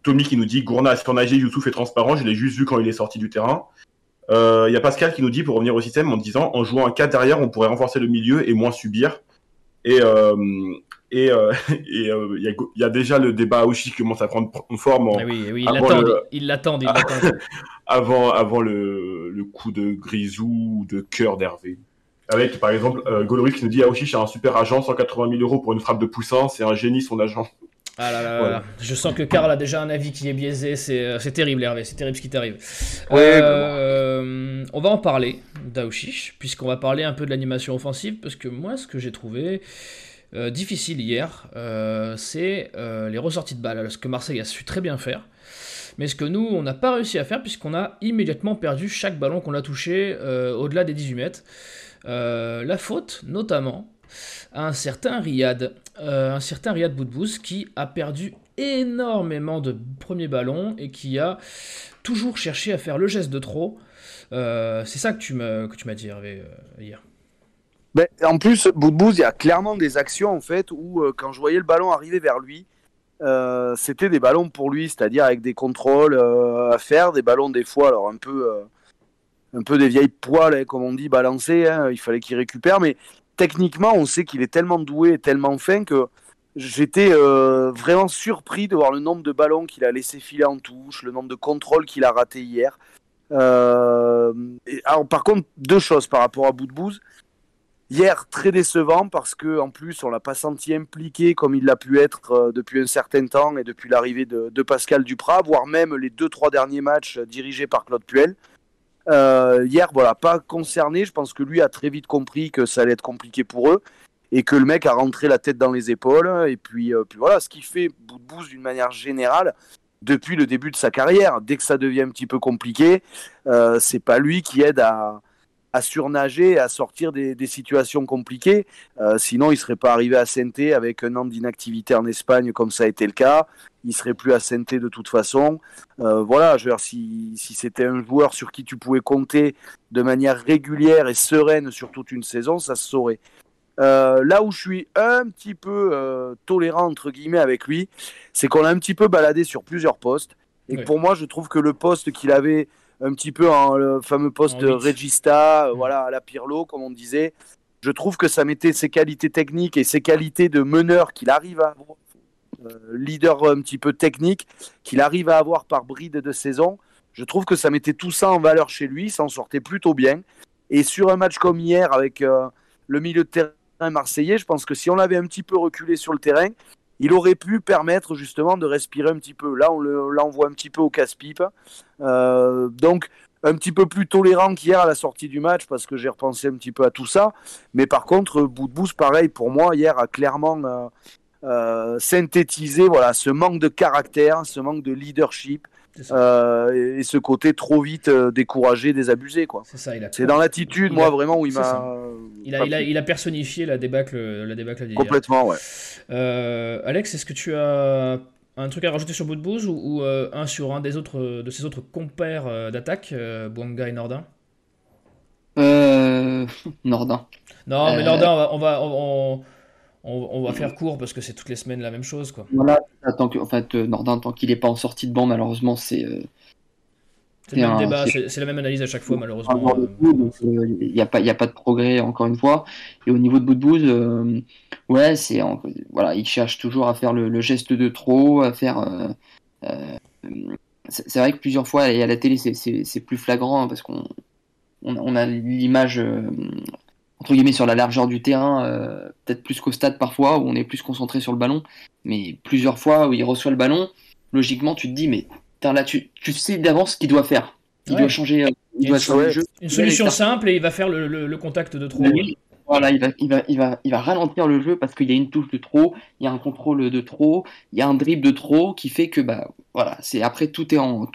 Tommy qui nous dit Gourna a surnagé, Yousouf est transparent, je l'ai juste vu quand il est sorti du terrain. Il y a Pascal qui nous dit, pour revenir au système, en disant en jouant un 4 derrière, on pourrait renforcer le milieu et moins subir. Et y a déjà le débat à Ouchi qui commence à prendre forme. Ils l'attendent. avant le coup de Grisou ou de cœur d'Hervé. Avec, par exemple, Golori qui nous dit « Laouchiche a un super agent, 180 000 € pour une frappe de poussin, c'est un génie son agent. » Ah là. Je sens que Karl a déjà un avis qui est biaisé, c'est terrible Hervé, c'est terrible ce qui t'arrive. Ouais, on va en parler d'Laouchiche, puisqu'on va parler un peu de l'animation offensive, parce que moi, ce que j'ai trouvé difficile hier, c'est les ressorties de balles, ce que Marseille a su très bien faire. Mais ce que nous, on n'a pas réussi à faire, puisqu'on a immédiatement perdu chaque ballon qu'on a touché au-delà des 18 mètres. La faute, notamment, à un certain Riyad Boudebouz, qui a perdu énormément de premiers ballons et qui a toujours cherché à faire le geste de trop. C'est ça que tu m'as dit, Hervé, hier. Mais en plus, Boudebouz, il y a clairement des actions en fait où quand je voyais le ballon arriver vers lui, c'était des ballons pour lui, c'est-à-dire avec des contrôles à faire, des ballons des fois alors un peu des vieilles poils, hein, comme on dit, balancées, hein, il fallait qu'il récupère, mais techniquement, on sait qu'il est tellement doué et tellement fin que J'étais vraiment surpris de voir le nombre de ballons qu'il a laissé filer en touche, le nombre de contrôles qu'il a raté hier. Alors, par contre, deux choses par rapport à Boudebouz. Hier, très décevant parce qu'en plus, on ne l'a pas senti impliqué comme il l'a pu être depuis un certain temps et depuis l'arrivée de Pascal Dupraz, voire même les 2-3 derniers matchs dirigés par Claude Puel. Hier, voilà, pas concerné. Je pense que lui a très vite compris que ça allait être compliqué pour eux et que le mec a rentré la tête dans les épaules. Et puis voilà, ce qui fait Boudebouz d'une manière générale depuis le début de sa carrière. Dès que ça devient un petit peu compliqué, c'est pas lui qui aide à surnager, à sortir des situations compliquées. Sinon, il ne serait pas arrivé à Saint-Étienne avec un an d'inactivité en Espagne, comme ça a été le cas. Il ne serait plus à Saint-Étienne de toute façon. Voilà, je veux dire, si c'était un joueur sur qui tu pouvais compter de manière régulière et sereine sur toute une saison, ça se saurait. Là où je suis un petit peu tolérant, entre guillemets, avec lui, c'est qu'on l'a un petit peu baladé sur plusieurs postes. Et ouais. Pour moi, je trouve que le poste qu'il avait... un petit peu le fameux poste de Regista, voilà, à la Pirlo, comme on disait. Je trouve que ça mettait ses qualités techniques et ses qualités de meneur qu'il arrive à avoir, leader un petit peu technique, qu'il arrive à avoir par bride de saison. Je trouve que ça mettait tout ça en valeur chez lui, ça en sortait plutôt bien. Et sur un match comme hier, avec le milieu de terrain marseillais, je pense que si on l'avait un petit peu reculé sur le terrain, il aurait pu permettre justement de respirer un petit peu. Là, on l'envoie un petit peu au casse-pipe. Donc, un petit peu plus tolérant qu'hier à la sortie du match parce que j'ai repensé un petit peu à tout ça. Mais par contre, Boudebouz, pareil, pour moi, hier a clairement synthétisé voilà, ce manque de caractère, ce manque de leadership et ce côté trop vite découragé, désabusé. Quoi. C'est ça, c'est dans l'attitude, moi, vraiment, où il m'a... Il a personnifié la débâcle d'hier. Complètement, ouais. Alex, est-ce que tu as un truc à rajouter sur Boudebouz ou un sur un de ses autres compères d'attaque, Bouanga et Nordin ? Nordin. Non, mais Nordin, on va faire court parce que c'est toutes les semaines la même chose, quoi. Voilà, Nordin, tant qu'il n'est pas en sortie de banc, malheureusement, c'est le même analyse à chaque fois, malheureusement. Il n'y a pas de progrès, encore une fois. Et au niveau de Boudebouz, il cherche toujours à faire le geste de trop, à faire... c'est vrai que plusieurs fois, et à la télé, c'est plus flagrant, hein, parce qu'on a l'image, entre guillemets, sur la largeur du terrain, peut-être plus qu'au stade parfois, où on est plus concentré sur le ballon, mais plusieurs fois où il reçoit le ballon, logiquement, tu te dis, mais... Là, tu sais d'avance ce qu'il doit faire. Il doit changer le jeu. Une solution simple et il va faire le contact de trop. Voilà, il va ralentir le jeu parce qu'il y a une touche de trop, il y a un contrôle de trop, il y a un dribble de trop qui fait que après tout est en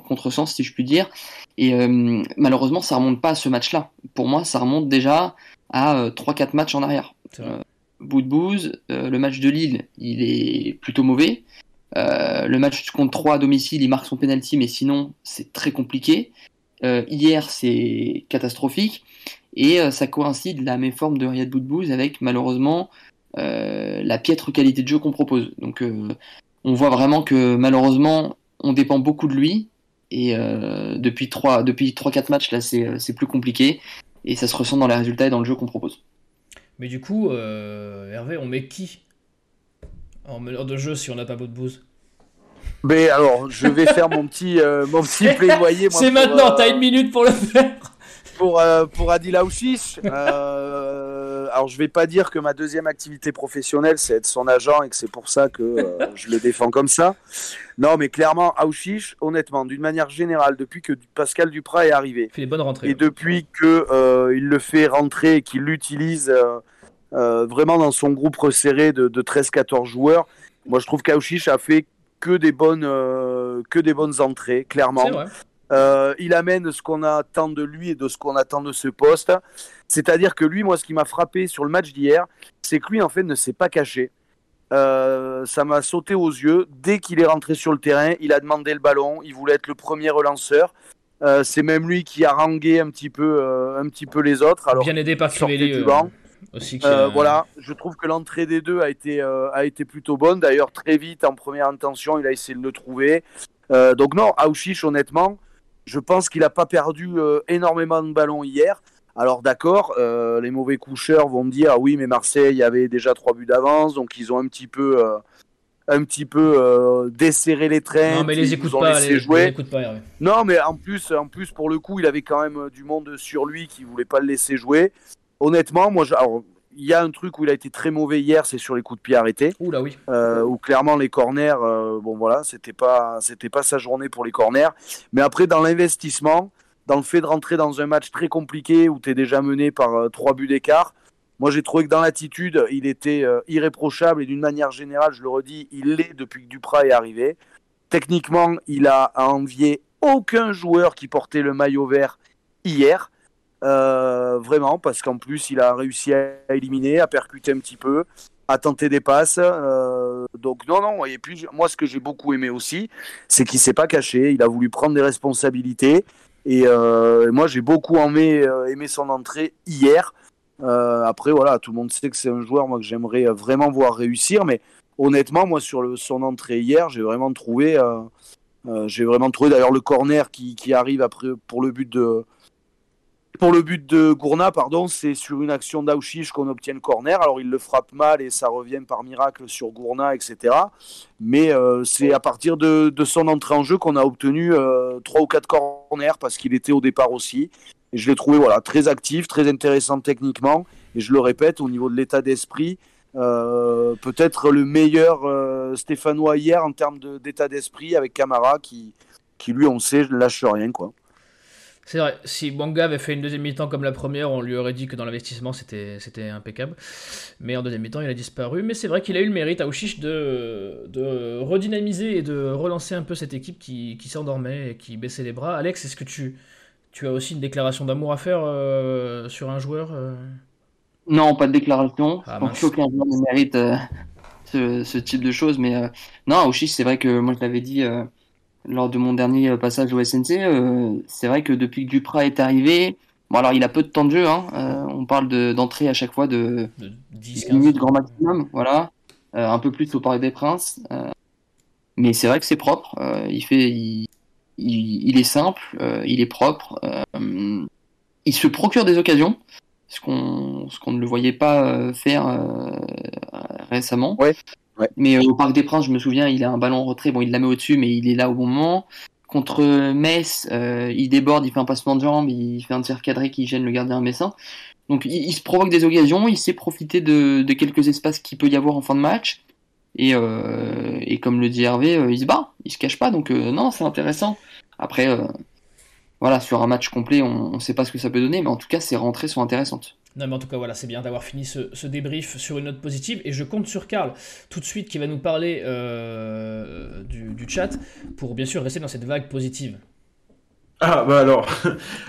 contresens, si je puis dire. Et malheureusement, ça remonte pas à ce match-là. Pour moi, ça remonte déjà à 3-4 matchs en arrière. Boudebouz, le match de Lille, il est plutôt mauvais. Le match contre 3 à domicile, il marque son penalty, mais sinon c'est très compliqué. Hier, c'est catastrophique et ça coïncide la même forme de Riyad Boudebouz avec malheureusement la piètre qualité de jeu qu'on propose. Donc on voit vraiment que malheureusement on dépend beaucoup de lui et depuis 3-4 matchs là, c'est plus compliqué et ça se ressent dans les résultats et dans le jeu qu'on propose. Mais du coup, Hervé, on met qui en meneur de jeu si on n'a pas Boudebouz? Mais alors, je vais faire mon petit plaidoyer. Moi, c'est maintenant, t'as une minute pour le faire. Pour Adil Laouchiche. Alors, je vais pas dire que ma deuxième activité professionnelle, c'est être son agent et que c'est pour ça que je le défends comme ça. Non, mais clairement, Laouchiche, honnêtement, d'une manière générale, depuis que Pascal Dupraz est arrivé, il fait les bonnes rentrées. Et depuis qu'il le fait rentrer et qu'il l'utilise... vraiment dans son groupe resserré de 13-14 joueurs, moi je trouve qu'Aouchiche a fait que des bonnes entrées, clairement. Il amène ce qu'on attend de lui et de ce qu'on attend de ce poste, c'est-à-dire que lui, moi ce qui m'a frappé sur le match d'hier, c'est que lui en fait ne s'est pas caché. Ça m'a sauté aux yeux. Dès qu'il est rentré sur le terrain, il a demandé le ballon, il voulait être le premier relanceur. C'est même lui qui a harangué un petit peu les autres. Alors, bien aidé par Crivelli du banc. Voilà, je trouve que l'entrée des deux a été plutôt bonne. D'ailleurs, très vite, en première intention, il a essayé de le trouver. Donc non, Laouchiche, honnêtement, je pense qu'il n'a pas perdu énormément de ballons hier. Alors d'accord, les mauvais coucheurs vont me dire oui, mais Marseille avait déjà 3 buts d'avance, donc ils ont un petit peu desserrer les trains. Non mais les écoute pas, les écoute pas, Hervé. Non mais en plus pour le coup, il avait quand même du monde sur lui qui voulait pas le laisser jouer. Honnêtement, moi il y a un truc où il a été très mauvais hier, c'est sur les coups de pied arrêtés. Ouh là oui. Où clairement les corners c'était pas sa journée pour les corners, mais après dans l'investissement, dans le fait de rentrer dans un match très compliqué où tu es déjà mené par 3 buts d'écart. Moi, j'ai trouvé que dans l'attitude, il était irréprochable et d'une manière générale, je le redis, il l'est depuis que Dupraz est arrivé. Techniquement, il a à envier aucun joueur qui portait le maillot vert hier. Vraiment, parce qu'en plus, il a réussi à éliminer, à percuter un petit peu, à tenter des passes. Donc non. Et puis, moi, ce que j'ai beaucoup aimé aussi, c'est qu'il ne s'est pas caché. Il a voulu prendre des responsabilités. Et moi, j'ai beaucoup aimé son entrée hier. Après voilà, tout le monde sait que c'est un joueur moi que j'aimerais vraiment voir réussir, mais honnêtement moi sur son entrée hier j'ai vraiment trouvé d'ailleurs le corner qui arrive après pour le but de Gourna, pardon, c'est sur une action d'Aouchiche qu'on obtient le corner, alors il le frappe mal et ça revient par miracle sur Gourna, etc. Mais c'est à partir de son entrée en jeu qu'on a obtenu 3 ou 4 corners parce qu'il était au départ aussi. Et je l'ai trouvé très actif, très intéressant techniquement. Et je le répète, au niveau de l'état d'esprit, peut-être le meilleur Stéphanois hier en termes d'état d'esprit avec Camara qui lui, on sait, lâche rien. Quoi. C'est vrai, si Bouanga avait fait une deuxième mi-temps comme la première, on lui aurait dit que dans l'investissement, c'était impeccable. Mais en deuxième mi-temps, il a disparu. Mais c'est vrai qu'il a eu le mérite à Ouchiche de redynamiser et de relancer un peu cette équipe qui s'endormait et qui baissait les bras. Alex, est-ce que tu as aussi une déclaration d'amour à faire sur un joueur Non, pas de déclaration. Je pense qu'aucun joueur ne mérite ce type de choses. Mais non, Ouchiche, c'est vrai que moi je l'avais dit lors de mon dernier passage au SNC. C'est vrai que depuis que Dupraz est arrivé, bon alors il a peu de temps de jeu. Hein, on parle d'entrée à chaque fois de 10 minutes grand maximum. Voilà, un peu plus au Parc des Princes. Mais c'est vrai que c'est propre. Il est simple, il est propre, il se procure des occasions, ce qu'on ne le voyait pas faire récemment. Ouais. Mais au Parc des Princes, je me souviens, il a un ballon en retrait, bon, il la met au-dessus, mais il est là au bon moment. Contre Metz, il déborde, il fait un passement de jambe, il fait un tir cadré qui gêne le gardien messin. Donc il se provoque des occasions, il sait profiter de quelques espaces qu'il peut y avoir en fin de match. Et comme le dit Hervé, il se bat, il se cache pas, donc non, c'est intéressant. Après, sur un match complet, on sait pas ce que ça peut donner, mais en tout cas, ces rentrées sont intéressantes. Non, mais en tout cas, voilà, c'est bien d'avoir fini ce débrief sur une note positive. Et je compte sur Karl tout de suite qui va nous parler du chat pour bien sûr rester dans cette vague positive. Ah, bah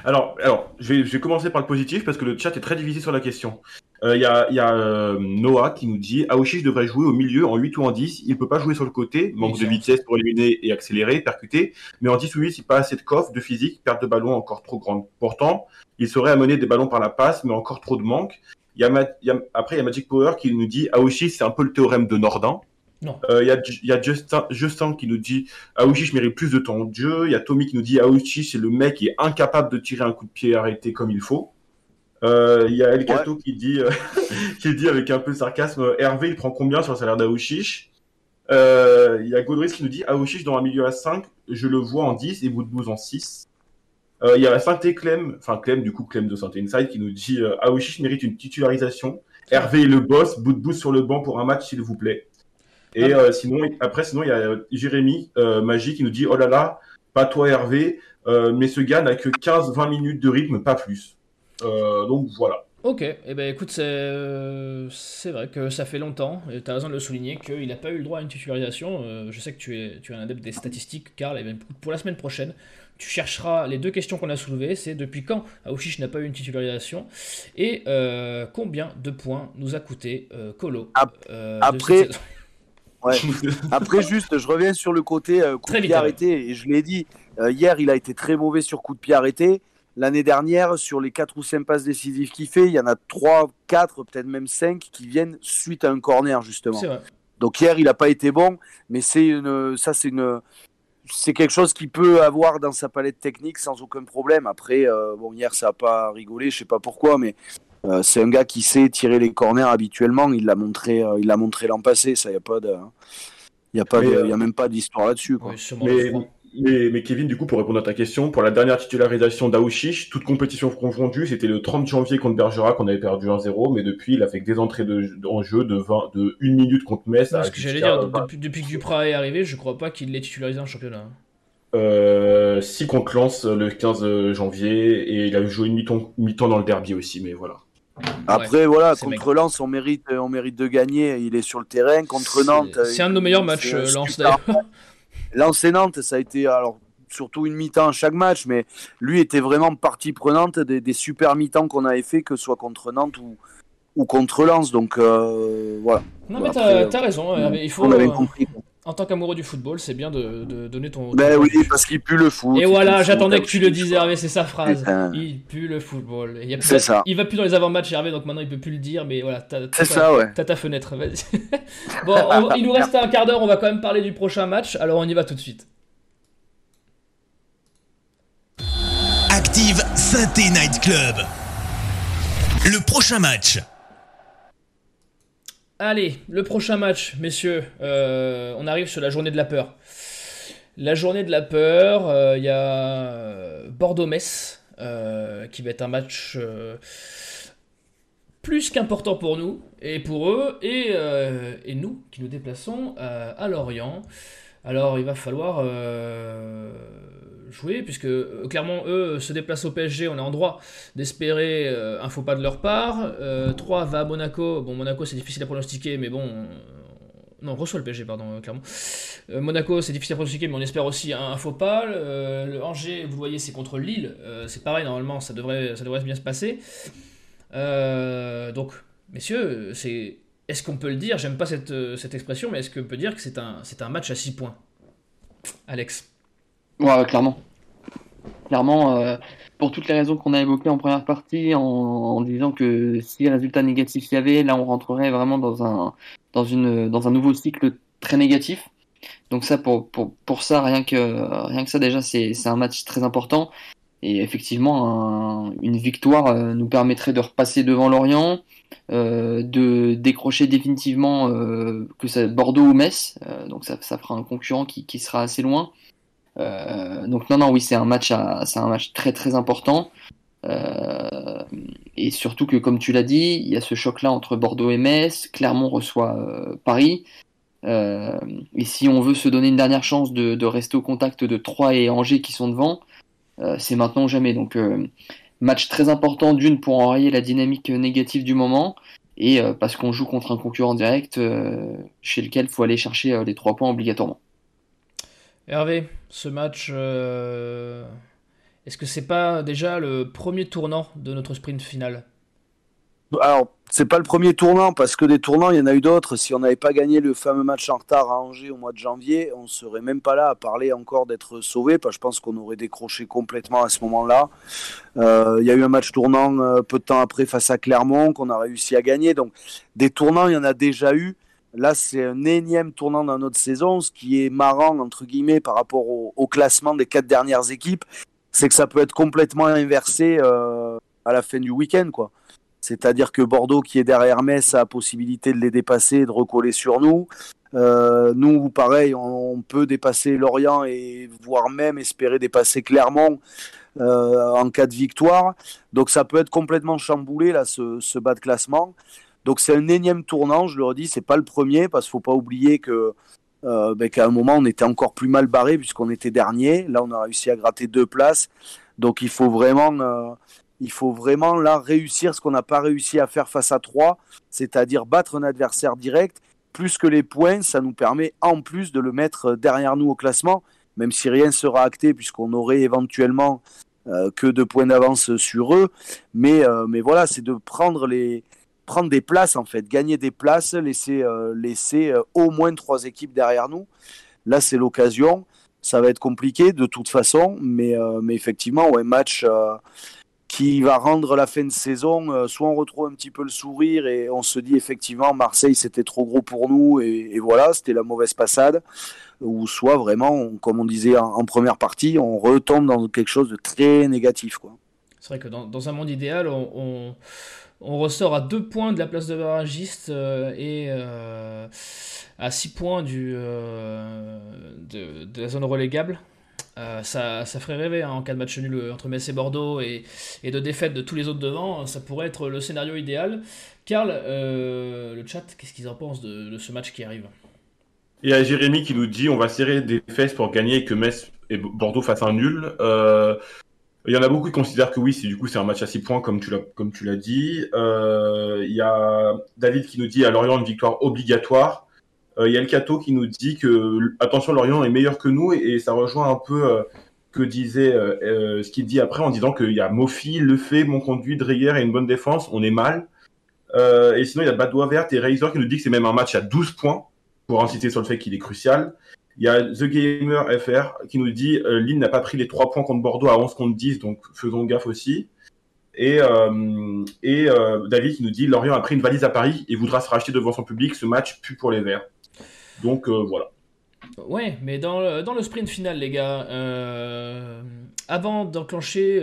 alors je vais commencer par le positif parce que le chat est très divisé sur la question. Il y a Noah qui nous dit « Aouchiche devrait jouer au milieu en 8 ou en 10. Il ne peut pas jouer sur le côté. Manque de vitesse pour éliminer et accélérer, percuter. Mais en 10 ou 8, il n'a pas assez de coffre, de physique, perte de ballon encore trop grande. Pourtant, il saurait amener des ballons par la passe, mais encore trop de manque. » Après, il y a Magic Power qui nous dit « Aouchiche, c'est un peu le théorème de Nordin. » Il y a Justin qui nous dit Aouchiche mérite plus de temps de jeu. Il y a Tommy qui nous dit Aouchiche c'est le mec qui est incapable de tirer un coup de pied arrêté comme il faut. Il y a El Cato qui dit avec un peu de sarcasme Hervé il prend combien sur le salaire d'Aouchiche. Il y a Godris qui nous dit Aouchiche dans un milieu à 5 je le vois en 10 et Boudebouz en 6. Il y a Clem de Saint Inside qui nous dit Aouchiche mérite une titularisation. Hervé est le boss, Boudebouz sur le banc pour un match s'il vous plaît. Et sinon, il y a Jérémy Magie qui nous dit « Oh là là, pas toi Hervé, mais ce gars n'a que 15-20 minutes de rythme, pas plus. » Donc voilà. Ok, eh ben, écoute, c'est vrai que ça fait longtemps, et tu as raison de le souligner, qu'il n'a pas eu le droit à une titularisation. Je sais que tu es un adepte des statistiques, Karl, et bien pour la semaine prochaine, tu chercheras les 2 questions qu'on a soulevées, c'est depuis quand Aouchiche n'a pas eu une titularisation, et combien de points nous a coûté Kolo après... De cette... Ouais. Après juste, je reviens sur le côté coup de pied arrêté et je l'ai dit hier il a été très mauvais sur coup de pied arrêté. L'année dernière sur les 4 ou 5 passes décisives qu'il fait, il y en a 3, 4, peut-être même 5 qui viennent suite à un corner justement. Donc hier il n'a pas été bon, mais c'est une, ça c'est une c'est quelque chose qu'il peut avoir dans sa palette technique sans aucun problème. Après, bon, hier, ça n'a pas rigolé, je ne sais pas pourquoi, mais c'est un gars qui sait tirer les corners habituellement. Il l'a montré l'an passé. Il n'y a pas de, il y a même pas d'histoire là-dessus. Quoi. Oui, mais Kevin, du coup, pour répondre à ta question, pour la dernière titularisation d'Aouchiche, toute compétition confondue, c'était le 30 janvier contre Bergerac, qu'on avait perdu 1-0, mais depuis, il a fait que des entrées en jeu de 1 minute contre Metz. Parce que j'allais dire, depuis que Dupraz est arrivé, je crois pas qu'il l'ait titularisé en championnat. Si, contre Lens le 15 janvier, et il a joué une mi-temps dans le derby aussi, mais voilà. Après, ouais, voilà, contre Lens, on mérite de gagner, il est sur le terrain, contre Nantes... C'est un de nos meilleurs matchs, Lens, d'ailleurs. Lens et Nantes, ça a été alors surtout une mi-temps à chaque match, mais lui était vraiment partie prenante des super mi-temps qu'on avait fait, que ce soit contre Nantes ou contre Lens. Donc voilà. Non, mais après, t'as raison. Il faut, en tant qu'amoureux du football, c'est bien de donner ton. Ben oui, parce qu'il pue le foot. Et voilà, j'attendais que tu le dises, Hervé, c'est sa phrase. Il pue le football. C'est ça. Il va plus dans les avant-matchs, Hervé, donc maintenant il peut plus le dire, mais voilà, t'as ta fenêtre. Vas-y. Bon, il nous reste un quart d'heure, on va quand même parler du prochain match, alors on y va tout de suite. Active Synthé Night Club. Le prochain match. Allez, le prochain match, messieurs, on arrive sur la journée de la peur. La journée de la peur, il y a Bordeaux-Metz, qui va être un match plus qu'important pour nous et pour eux, et nous qui nous déplaçons à Lorient. Alors il va falloir jouer, puisque clairement eux se déplacent au PSG, on est en droit d'espérer un faux pas de leur part. 3 va à Monaco, bon Monaco c'est difficile à pronostiquer, mais bon... Non, reçoit le PSG, pardon, clairement. Monaco c'est difficile à pronostiquer, mais on espère aussi un faux pas. Le Angers, vous le voyez, c'est contre Lille, c'est pareil, normalement ça devrait bien se passer. Donc, messieurs, c'est... Est-ce qu'on peut le dire, j'aime pas cette expression, mais est-ce qu'on peut dire que c'est un match à 6 points, Alex? Ouais, clairement. Clairement, pour toutes les raisons qu'on a évoquées en première partie, en disant que si résultat négatif y avait, là on rentrerait vraiment dans un nouveau cycle très négatif. Donc ça, pour ça, rien que ça déjà, c'est un match très important. Et effectivement, une victoire nous permettrait de repasser devant Lorient, de décrocher définitivement que ça Bordeaux ou Metz, donc ça fera un concurrent qui sera assez loin. Donc non, oui, c'est un match très très important. Et surtout que, comme tu l'as dit, il y a ce choc-là entre Bordeaux et Metz. Clermont reçoit Paris. Et si on veut se donner une dernière chance de rester au contact de Troyes et Angers qui sont devant, c'est maintenant ou jamais. Donc match très important, d'une pour enrayer la dynamique négative du moment, et parce qu'on joue contre un concurrent direct chez lequel il faut aller chercher les 3 points obligatoirement. Hervé, ce match, est-ce que c'est pas déjà le premier tournant de notre sprint final ? Alors, c'est pas le premier tournant, parce que des tournants, il y en a eu d'autres. Si on n'avait pas gagné le fameux match en retard à Angers au mois de janvier, on serait même pas là à parler encore d'être sauvé, parce que je pense qu'on aurait décroché complètement à ce moment-là. Il y a eu un match tournant peu de temps après face à Clermont, qu'on a réussi à gagner. Donc, des tournants, il y en a déjà eu. Là, c'est un énième tournant dans notre saison. Ce qui est marrant, entre guillemets, par rapport au classement des 4 dernières équipes, c'est que ça peut être complètement inversé à la fin du week-end, quoi. C'est-à-dire que Bordeaux, qui est derrière Metz, a la possibilité de les dépasser et de recoller sur nous. Nous, pareil, on peut dépasser Lorient et voire même espérer dépasser Clermont en cas de victoire. Donc ça peut être complètement chamboulé, là, ce bas de classement. Donc c'est un énième tournant, je le redis, c'est pas le premier, parce qu'il ne faut pas oublier que... qu'à un moment on était encore plus mal barré, puisqu'on était dernier. Là on a réussi à gratter 2 places, donc il faut vraiment là réussir ce qu'on n'a pas réussi à faire face à 3, c'est-à-dire battre un adversaire direct. Plus que les points, ça nous permet en plus de le mettre derrière nous au classement, même si rien ne sera acté, puisqu'on aurait éventuellement que 2 points d'avance sur eux, mais voilà, c'est de prendre des places, en fait, gagner des places, laisser au moins 3 équipes derrière nous. Là, c'est l'occasion. Ça va être compliqué de toute façon, mais effectivement, ouais, match qui va rendre la fin de saison, soit on retrouve un petit peu le sourire et on se dit effectivement Marseille c'était trop gros pour nous et voilà, c'était la mauvaise passade, ou soit vraiment, comme on disait en première partie, on retombe dans quelque chose de très négatif, quoi. C'est vrai que dans un monde idéal, on ressort à 2 points de la place de barragiste et à 6 points de la zone relégable. Ça ferait rêver, hein, en cas de match nul entre Metz et Bordeaux et de défaite de tous les autres devant, ça pourrait être le scénario idéal. Karl, le chat, qu'est-ce qu'ils en pensent de ce match qui arrive ? Il y a Jérémy qui nous dit on va serrer des fesses pour gagner et que Metz et Bordeaux fassent un nul. Il y en a beaucoup qui considèrent que oui, c'est un match à 6 points, comme tu l'as dit. Il y a David qui nous dit à Lorient une victoire obligatoire. Il y a El Cato qui nous dit que attention, Lorient est meilleur que nous, et ça rejoint un peu ce qu'il dit après en disant qu'il y a Mofi, Lefebvre, Monconduit, Dreyer et une bonne défense, on est mal. Et sinon, il y a Badois Verte et Razor qui nous dit que c'est même un match à 12 points, pour insister sur le fait qu'il est crucial. Il y a The Gamer FR qui nous dit Lille n'a pas pris les 3 points contre Bordeaux à 11 contre 10, donc faisons gaffe aussi. Et David qui nous dit Lorient a pris une valise à Paris et voudra se racheter devant son public, ce match pue pour les Verts. Donc voilà. Ouais, mais dans le sprint final, les gars, avant d'enclencher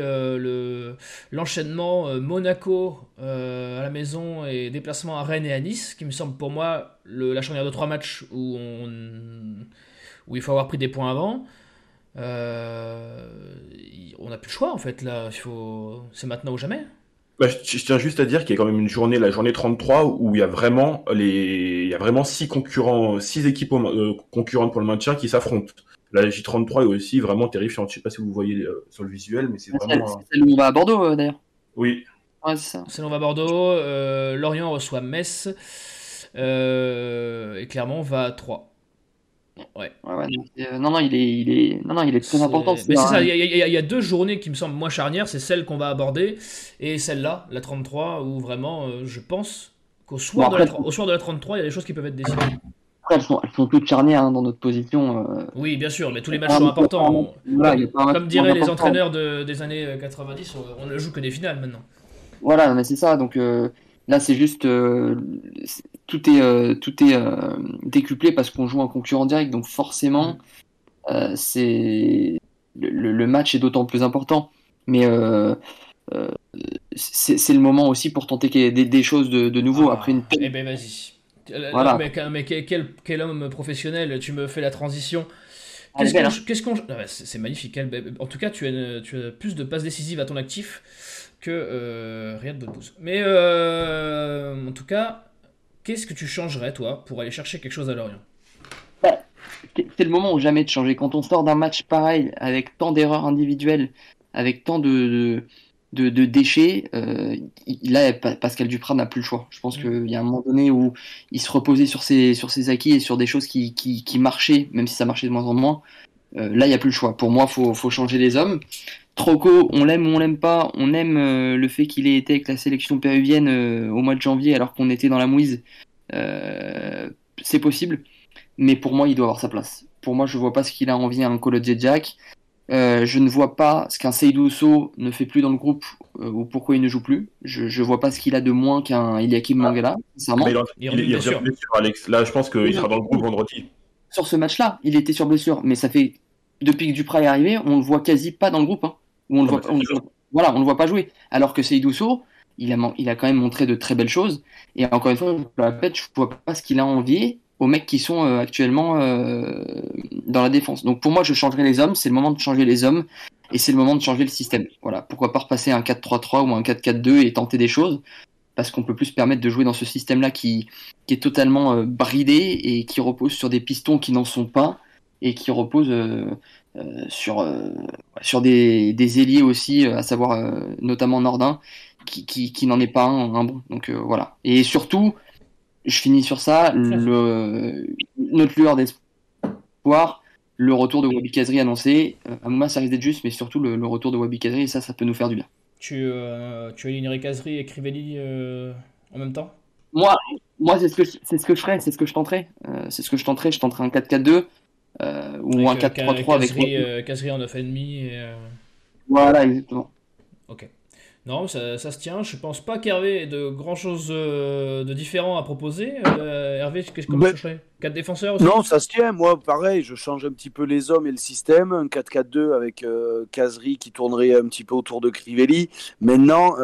l'enchaînement Monaco à la maison et déplacement à Rennes et à Nice, qui me semble pour moi la charnière de 3 matchs où il faut avoir pris des points avant, on n'a plus le choix en fait là, c'est maintenant ou jamais. Bah, je tiens juste à dire qu'il y a quand même une journée, la journée 33, où il y a vraiment 6 équipes concurrentes pour le maintien qui s'affrontent. La J33 est aussi vraiment terrifiante. Je ne sais pas si vous voyez sur le visuel, mais c'est vraiment... C'est celle où on va à Bordeaux, d'ailleurs. Oui. Ouais, c'est ça. Celle où on va à Bordeaux, Lorient reçoit Metz, et Clermont va à 3. Ouais. Il est très important. Mais c'est ça, il y a 2 journées qui me semblent moins charnières, c'est celle qu'on va aborder et celle-là, la 33, où vraiment, je pense qu'au soir, au soir de la 33, il y a des choses qui peuvent être décidées. Après, elles sont toutes charnières, hein, dans notre position. Oui, bien sûr, mais tous les matchs sont importants. Voilà, comme diraient les entraîneurs des années 90, on ne joue que des finales maintenant. Voilà, mais c'est ça, donc... Là, c'est juste tout est décuplé parce qu'on joue un concurrent direct, donc forcément, c'est le match est d'autant plus important. Mais c'est le moment aussi pour tenter des choses de nouveau après une. Eh ben vas-y. Voilà. Non, mais quel homme professionnel, tu me fais la transition. C'est magnifique. En tout cas, tu as plus de passes décisives à ton actif que Riyad Boudebouz. Mais en tout cas, qu'est-ce que tu changerais, toi, pour aller chercher quelque chose à Lorient ? C'est le moment où jamais de changer. Quand on sort d'un match pareil, avec tant d'erreurs individuelles, avec tant de déchets, là, Pascal Dupraz n'a plus le choix. Je pense qu'il y a un moment donné où il se reposait sur ses acquis et sur des choses qui marchaient, même si ça marchait de moins en moins. Là, il n'y a plus le choix. Pour moi, il faut changer les hommes. Troco, on l'aime ou on l'aime pas. On aime le fait qu'il ait été avec la sélection péruvienne au mois de janvier alors qu'on était dans la mouise. C'est possible, mais pour moi, il doit avoir sa place. Pour moi, je ne vois pas ce qu'il a envie à un Kolo Djedjak. Je ne vois pas ce qu'un Seydou Sow ne fait plus dans le groupe ou pourquoi il ne joue plus. Je vois pas ce qu'il a de moins qu'un Eliaquim Mangala, sincèrement. Il est sur blessure, Alex. Là, je pense qu'il sera dans le groupe vendredi. Sur ce match-là, il était sur blessure, mais ça fait depuis que Dupraz est arrivé, on le voit quasi pas dans le groupe. Hein. On le voit pas jouer. Alors que Seydou Sow, il a quand même montré de très belles choses. Et encore une fois, je le répète, je vois pas ce qu'il a envié aux mecs qui sont actuellement dans la défense. Donc pour moi, je changerai les hommes, c'est le moment de changer les hommes, et c'est le moment de changer le système. Voilà. Pourquoi pas repasser un 4-3-3 ou un 4-4-2 et tenter des choses, parce qu'on peut plus se permettre de jouer dans ce système-là qui est totalement bridé et qui repose sur des pistons qui n'en sont pas, et qui repose sur des ailiers aussi, à savoir notamment Nordin, qui n'en est pas un bon. Donc voilà. Et surtout... Je finis sur ça, notre lueur d'espoir, le retour de Wahbi Khazri annoncé. À Mouma, ça risque d'être juste, mais surtout le retour de Wahbi Khazri, et ça peut nous faire du bien. Tu alignerais Khazri et Crivelli en même temps ? Moi, c'est ce que je tenterais. Je tenterais un 4-4-2 ou un 4-3-3 avec Khazri en 9,5. Voilà, exactement. Ok. Non, ça se tient. Je pense pas qu'Hervé ait de grand chose de différent à proposer. Hervé, qu'est-ce que tu ferais ? 4 défenseurs aussi ? Non, ça se tient. Moi, pareil, je change un petit peu les hommes et le système. Un 4-4-2 avec Khazri qui tournerait un petit peu autour de Crivelli. Maintenant,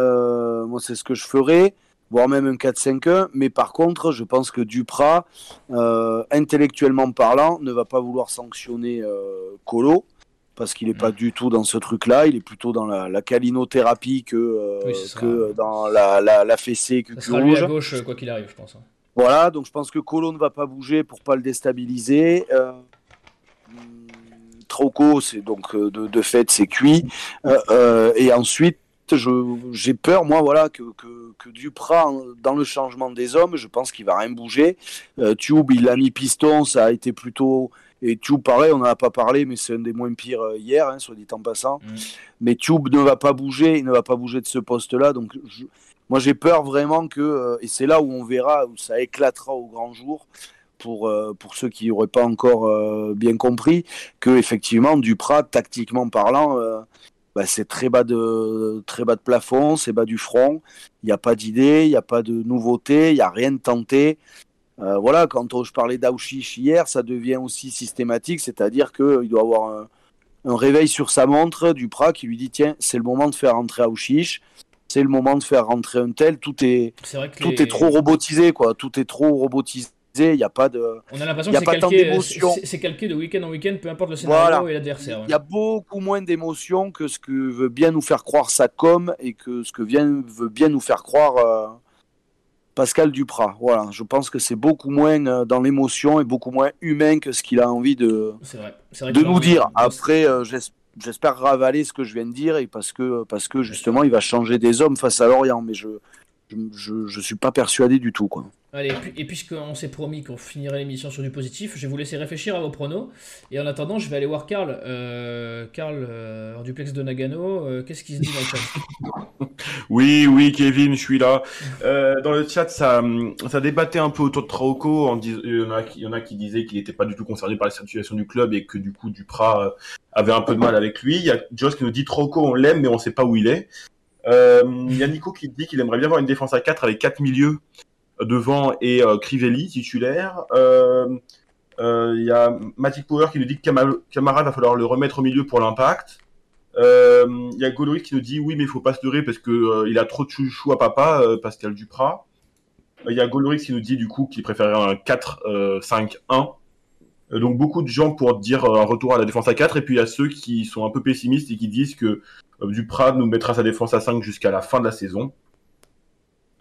moi, c'est ce que je ferais, voire même un 4-5-1. Mais par contre, je pense que Dupraz, intellectuellement parlant, ne va pas vouloir sanctionner Kolo. Parce qu'il n'est pas du tout dans ce truc-là, il est plutôt dans la calinothérapie que dans la fessée que ça sera lui rouge. À gauche, quoi qu'il arrive, je pense. Voilà, donc je pense que Kolo ne va pas bouger pour ne pas le déstabiliser. Troco, c'est donc de fait, c'est cuit. Et ensuite, j'ai peur, moi, voilà, que Dupraz, dans le changement des hommes, je pense qu'il ne va rien bouger. Tube, il a mis piston, ça a été plutôt... Et Tube, pareil, on n'en a pas parlé, mais c'est un des moins pires hier, hein, soit dit en passant. Mais Tube ne va pas bouger, il ne va pas bouger de ce poste-là. Donc, moi, j'ai peur vraiment que... Et c'est là où on verra, où ça éclatera au grand jour, pour ceux qui n'auraient pas encore bien compris, qu'effectivement, Dupraz, tactiquement parlant, c'est très bas de plafond, c'est bas du front. Il n'y a pas d'idée, il n'y a pas de nouveauté, il n'y a rien de tenté. Voilà, quand je parlais d'Aouchiche hier, ça devient aussi systématique, c'est-à-dire qu'il doit avoir un réveil sur sa montre, Dupraz, qui lui dit « Tiens, c'est le moment de faire rentrer Aouchiche, c'est le moment de faire rentrer un tel, tout est trop robotisé, quoi. Tout est trop robotisé, il n'y a pas de... » On a l'impression que c'est calqué, c'est calqué de week-end en week-end, peu importe le scénario voilà. Et l'adversaire. Il y a beaucoup moins d'émotion que ce que veut bien nous faire croire sa com et que ce que veut bien nous faire croire... Pascal Dupraz, voilà, je pense que c'est beaucoup moins dans l'émotion et beaucoup moins humain que ce qu'il a envie de, c'est vrai de nous dire. Après, j'espère ravaler ce que je viens de dire et parce que justement, il va changer des hommes face à Lorient, mais je suis pas persuadé du tout, quoi. Allez, et puisqu'on s'est promis qu'on finirait l'émission sur du positif, je vais vous laisser réfléchir à vos pronos. Et en attendant, je vais aller voir Karl. Karl, en duplex de Nagano, qu'est-ce qui se dit dans le chat ? Oui, Kevin, je suis là. Dans le chat, ça débattait un peu autour de Traoko. Il y en a qui disaient qu'il n'était pas du tout concerné par la situation du club et que du coup, Dupraz avait un peu de mal avec lui. Il y a Joss qui nous dit « Traoko, on l'aime, mais on ne sait pas où il est ». Il y a Nico qui dit qu'il aimerait bien avoir une défense à 4 avec 4 milieux devant et Crivelli titulaire. Il y a Matic Power qui nous dit que Camara va falloir le remettre au milieu pour l'impact. Il y a Golo qui nous dit oui mais il faut pas se leurrer parce que il a trop de chouchou à papa Pascal Dupraz. Il y a Golo qui nous dit du coup qu'il préférait un 4-5-1. Donc beaucoup de gens pour dire un retour à la défense à 4 et puis il y a ceux qui sont un peu pessimistes et qui disent que Dupraz nous mettra sa défense à 5 jusqu'à la fin de la saison.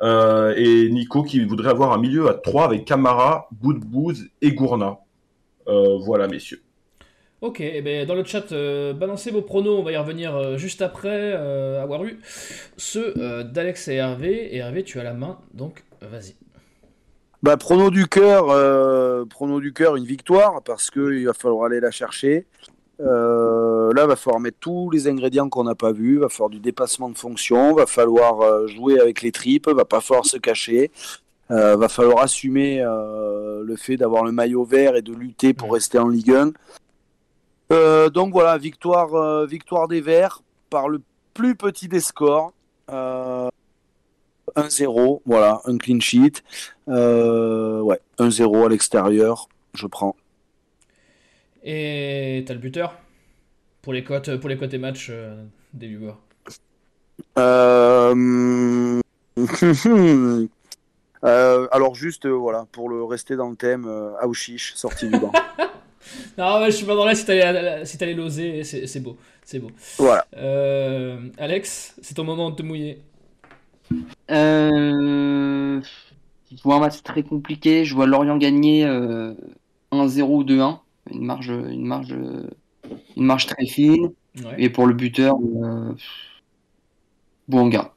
Et Nico qui voudrait avoir un milieu à 3 avec Camara, Boudebouz et Gourna. Voilà, messieurs. Ok, et bien dans le chat, balancez vos pronos, on va y revenir juste après avoir eu ceux d'Alex et Hervé. Et Hervé, tu as la main, donc vas-y. Bah, pronos du cœur, une victoire, parce qu'il va falloir aller la chercher. Là, il va falloir mettre tous les ingrédients qu'on n'a pas vus, il va falloir du dépassement de fonction, il va falloir jouer avec les tripes, il ne va pas falloir se cacher, il va falloir assumer le fait d'avoir le maillot vert et de lutter pour rester en Ligue 1. Donc voilà, victoire des Verts par le plus petit des scores, 1-0, voilà, un clean sheet, 1-0 à l'extérieur, je prends. Et t'as le buteur pour les cotes et matchs des viewers. Alors juste voilà pour le rester dans le thème Aouchiche sorti du banc. Non mais je suis pas dans là si t'allais l'oser c'est beau. Voilà. Alex c'est ton moment de te mouiller. Je vois un match très compliqué. Je vois Lorient gagner 1-0 ou 2-1. Une marge très fine. Ouais. Et pour le buteur, Bouanga.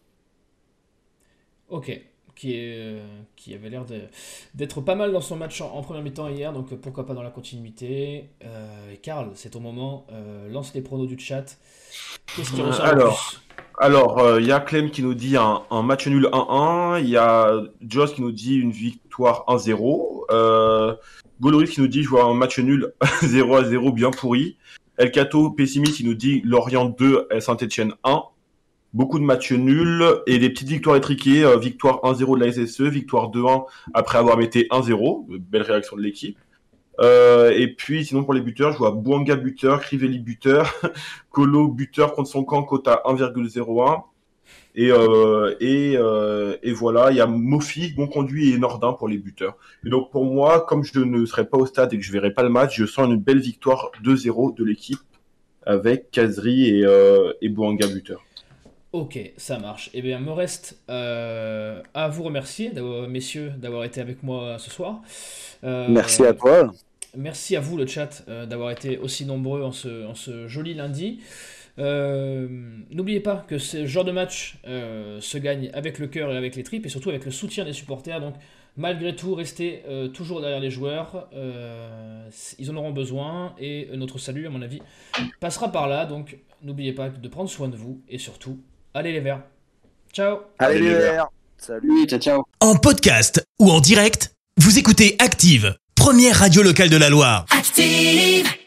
Ok, qui avait l'air d'être pas mal dans son match en première mi-temps hier, donc pourquoi pas dans la continuité. Karl, c'est ton moment. Lance les pronos du chat. Qu'est-ce qui ressort Alors, il y a Clem qui nous dit un match nul 1-1. Il y a Joss qui nous dit une victoire 1-0. Goloris qui nous dit je vois un match nul 0-0 bien pourri. El Cato pessimiste qui nous dit Lorient 2 Saint-Etienne 1. beaucoup de matchs nuls et des petites victoires étriquées. Victoire 1-0 de la SSE, victoire 2-1 après avoir metté 1-0. Belle réaction de l'équipe. Et puis sinon pour les buteurs, je vois Bouanga buteur, Crivelli buteur, Kolo buteur contre son camp, cote à 1,01. Et voilà, il y a Mofi, Bon Conduit et Nordin pour les buteurs. Et donc pour moi, comme je ne serai pas au stade et que je verrai pas le match, je sens une belle victoire 2-0 de l'équipe avec Khazri et Bouanga buteur. Ok, ça marche. Eh bien, me reste à vous remercier, messieurs, d'avoir été avec moi ce soir. Merci à toi. Merci à vous, le chat, d'avoir été aussi nombreux en ce joli lundi. N'oubliez pas que ce genre de match se gagne avec le cœur et avec les tripes, et surtout avec le soutien des supporters. Donc, malgré tout, restez toujours derrière les joueurs. Ils en auront besoin, et notre salut, à mon avis, passera par là. Donc, n'oubliez pas de prendre soin de vous, et surtout... Allez les verts. Ciao. Allez les verts. Salut, ciao, ciao. En podcast ou en direct, vous écoutez Active, première radio locale de la Loire. Active.